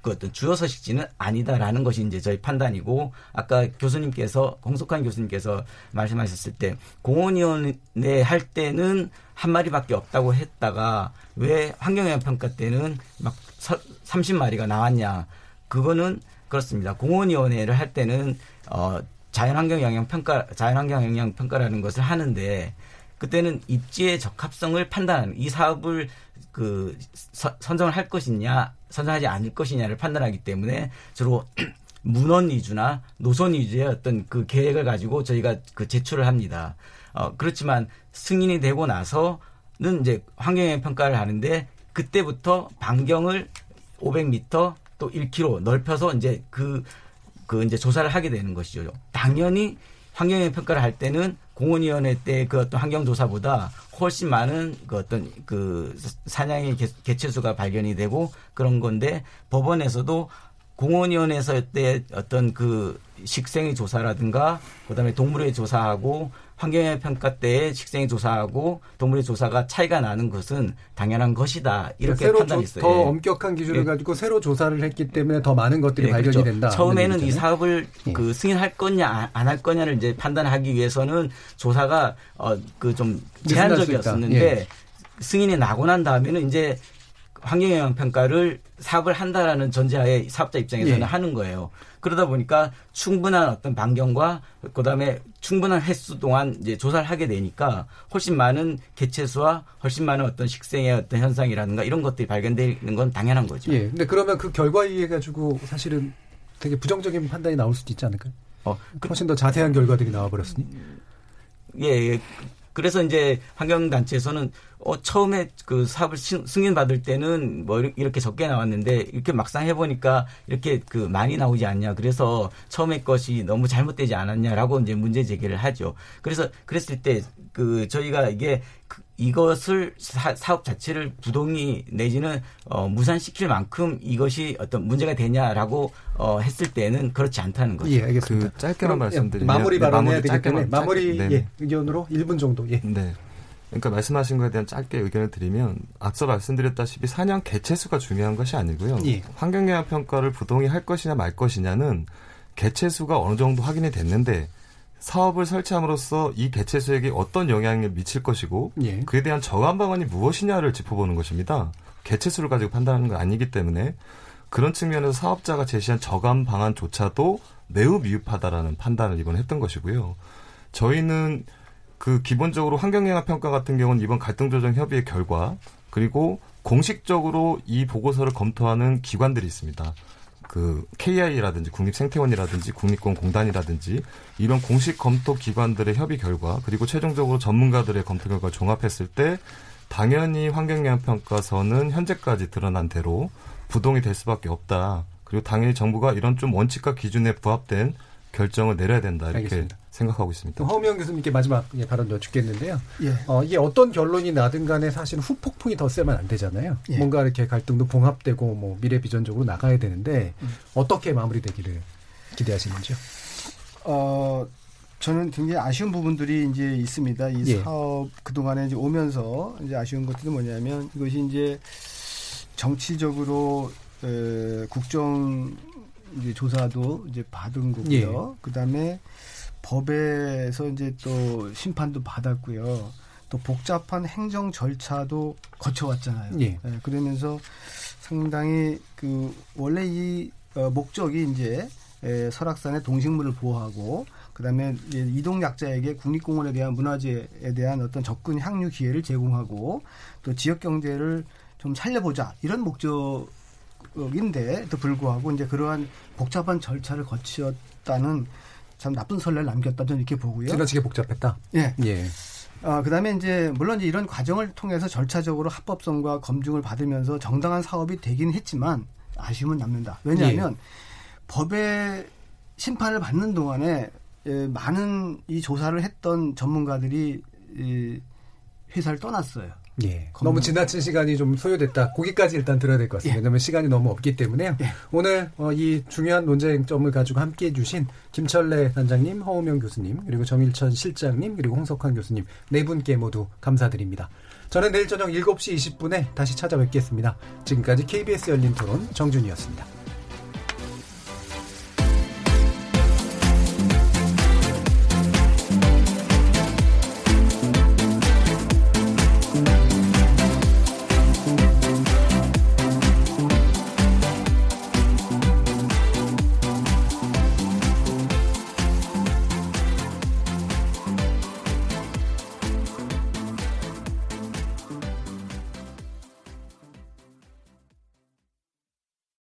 그 어떤 주요 서식지는 아니다라는 것이 이제 저희 판단이고 아까 홍석환 교수님께서 말씀하셨을 때 공원위원회 할 때는 한 마리밖에 없다고 했다가 왜 환경영향평가 때는 막 30마리가 나왔냐 그거는 그렇습니다. 공원위원회를 할 때는 자연환경 영향 평가라는 것을 하는데 그때는 입지의 적합성을 판단하는 이 사업을 선정을 할 것이냐 선정하지 않을 것이냐를 판단하기 때문에 주로 문헌 위주나 노선 위주의 어떤 그 계획을 가지고 저희가 그 제출을 합니다. 그렇지만 승인이 되고 나서는 이제 환경 영향 평가를 하는데 그때부터 반경을 500m 또 1km 넓혀서 이제 이제 조사를 하게 되는 것이죠. 당연히 환경영향 평가를 할 때는 공원위원회 때 그 어떤 환경조사보다 훨씬 많은 그 어떤 그 사냥의 개체수가 발견이 되고 그런 건데 법원에서도 공원위원회에서 그때 어떤 그 식생의 조사라든가 그다음에 동물의 조사하고 환경영향 평가 때의 식생의 조사하고 동물의 조사가 차이가 나는 것은 당연한 것이다. 이렇게 판단했어요. 더 엄격한 기준을 가지고 새로 조사를 했기 때문에 더 많은 것들이 발견이 그렇죠. 된다. 처음에는 이 사업을 그 승인할 거냐 안 할 거냐를 이제 판단하기 위해서는 조사가 그 좀 제한적이었었는데 승인이 나고 난 다음에는 이제 환경영향 평가를 사업을 한다라는 전제하에 사업자 입장에서는 하는 거예요. 그러다 보니까 충분한 어떤 반경과 그다음에 충분한 횟수 동안 이제 조사를 하게 되니까 훨씬 많은 개체수와 훨씬 많은 어떤 식생의 어떤 현상이라든가 이런 것들이 발견되는 건 당연한 거죠. 예. 근데 그러면 그 결과에 의해 가지고 사실은 되게 부정적인 판단이 나올 수도 있지 않을까요? 훨씬 더 자세한 결과들이 나와버렸으니. 예. 그래서 이제 환경단체에서는 처음에 그 사업을 승인받을 때는 뭐 이렇게 적게 나왔는데 이렇게 막상 해보니까 이렇게 그 많이 나오지 않냐. 그래서 처음에 것이 너무 잘못되지 않았냐라고 이제 문제 제기를 하죠. 그래서 그랬을 때 그 저희가 이게 이것을 사업 자체를 부동의 내지는 무산시킬 만큼 이것이 어떤 문제가 되냐라고 했을 때는 그렇지 않다는 거죠. 예, 알겠습니다. 그 짧게만 말씀드리면 마무리 발언해야 되기 때문에 마무리 의견으로 1분 정도. 예. 네. 그러니까 말씀하신 것에 대한 짧게 의견을 드리면 앞서 말씀드렸다시피 사냥 개체수가 중요한 것이 아니고요. 예. 환경영향평가를 부동의 할 것이냐 말 것이냐는 개체수가 어느 정도 확인이 됐는데 사업을 설치함으로써 이 개체수에게 어떤 영향을 미칠 것이고 그에 대한 저감 방안이 무엇이냐를 짚어보는 것입니다. 개체수를 가지고 판단하는 건 아니기 때문에 그런 측면에서 사업자가 제시한 저감 방안조차도 매우 미흡하다라는 판단을 이번에 했던 것이고요. 저희는 그 기본적으로 환경영향평가 같은 경우는 이번 갈등조정협의의 결과 그리고 공식적으로 이 보고서를 검토하는 기관들이 있습니다. 그 KI라든지 국립생태원이라든지 국립공원공단이라든지 이런 공식 검토 기관들의 협의 결과 그리고 최종적으로 전문가들의 검토 결과를 종합했을 때 당연히 환경영향평가서는 현재까지 드러난 대로 부동이 될 수밖에 없다. 그리고 당연히 정부가 이런 좀 원칙과 기준에 부합된 결정을 내려야 된다. 이렇게 알겠습니다. 생각하고 있습니다. 허우명 교수님께 마지막 발언 여쭙겠는데요. 이게 어떤 결론이 나든 간에 사실 후폭풍이 더 세면 안 되잖아요. 뭔가 이렇게 갈등도 봉합되고 뭐 미래 비전적으로 나가야 되는데 어떻게 마무리되기를 기대하시는지요? 저는 굉장히 아쉬운 부분들이 이제 있습니다. 이 사업 그동안에 이제 오면서 이제 아쉬운 것들이 뭐냐면 이것이 이제 정치적으로 국정 이제 조사도 이제 받은 거고요. 그다음에 법에서 이제 또 심판도 받았고요. 또 복잡한 행정 절차도 거쳐왔잖아요. 그러면서 상당히 그 원래 이 목적이 이제 설악산의 동식물을 보호하고 그다음에 이제 이동 약자에게 국립공원에 대한 문화재에 대한 어떤 접근 향유 기회를 제공하고 또 지역 경제를 좀 살려보자 이런 목적. 인데도 불구하고 이제 그러한 복잡한 절차를 거치었다는 참 나쁜 선례를 남겼다 저는 이렇게 보고요. 지나치게 복잡했다. 그다음에 이제 물론 이제 이런 과정을 통해서 절차적으로 합법성과 검증을 받으면서 정당한 사업이 되긴 했지만 아쉬움은 남는다. 왜냐하면 법의 심판을 받는 동안에 많은 이 조사를 했던 전문가들이 이 회사를 떠났어요. 너무 지나친 시간이 좀 소요됐다. 거기까지 일단 들어야 될 것 같습니다. 왜냐하면 시간이 너무 없기 때문에요. 오늘 이 중요한 논쟁점을 가지고 함께해 주신 김철래 단장님, 허우명 교수님, 그리고 정일천 실장님, 그리고 홍석환 교수님 네 분께 모두 감사드립니다. 저는 내일 저녁 7시 20분에 다시 찾아뵙겠습니다. 지금까지 KBS 열린 토론 정준희였습니다.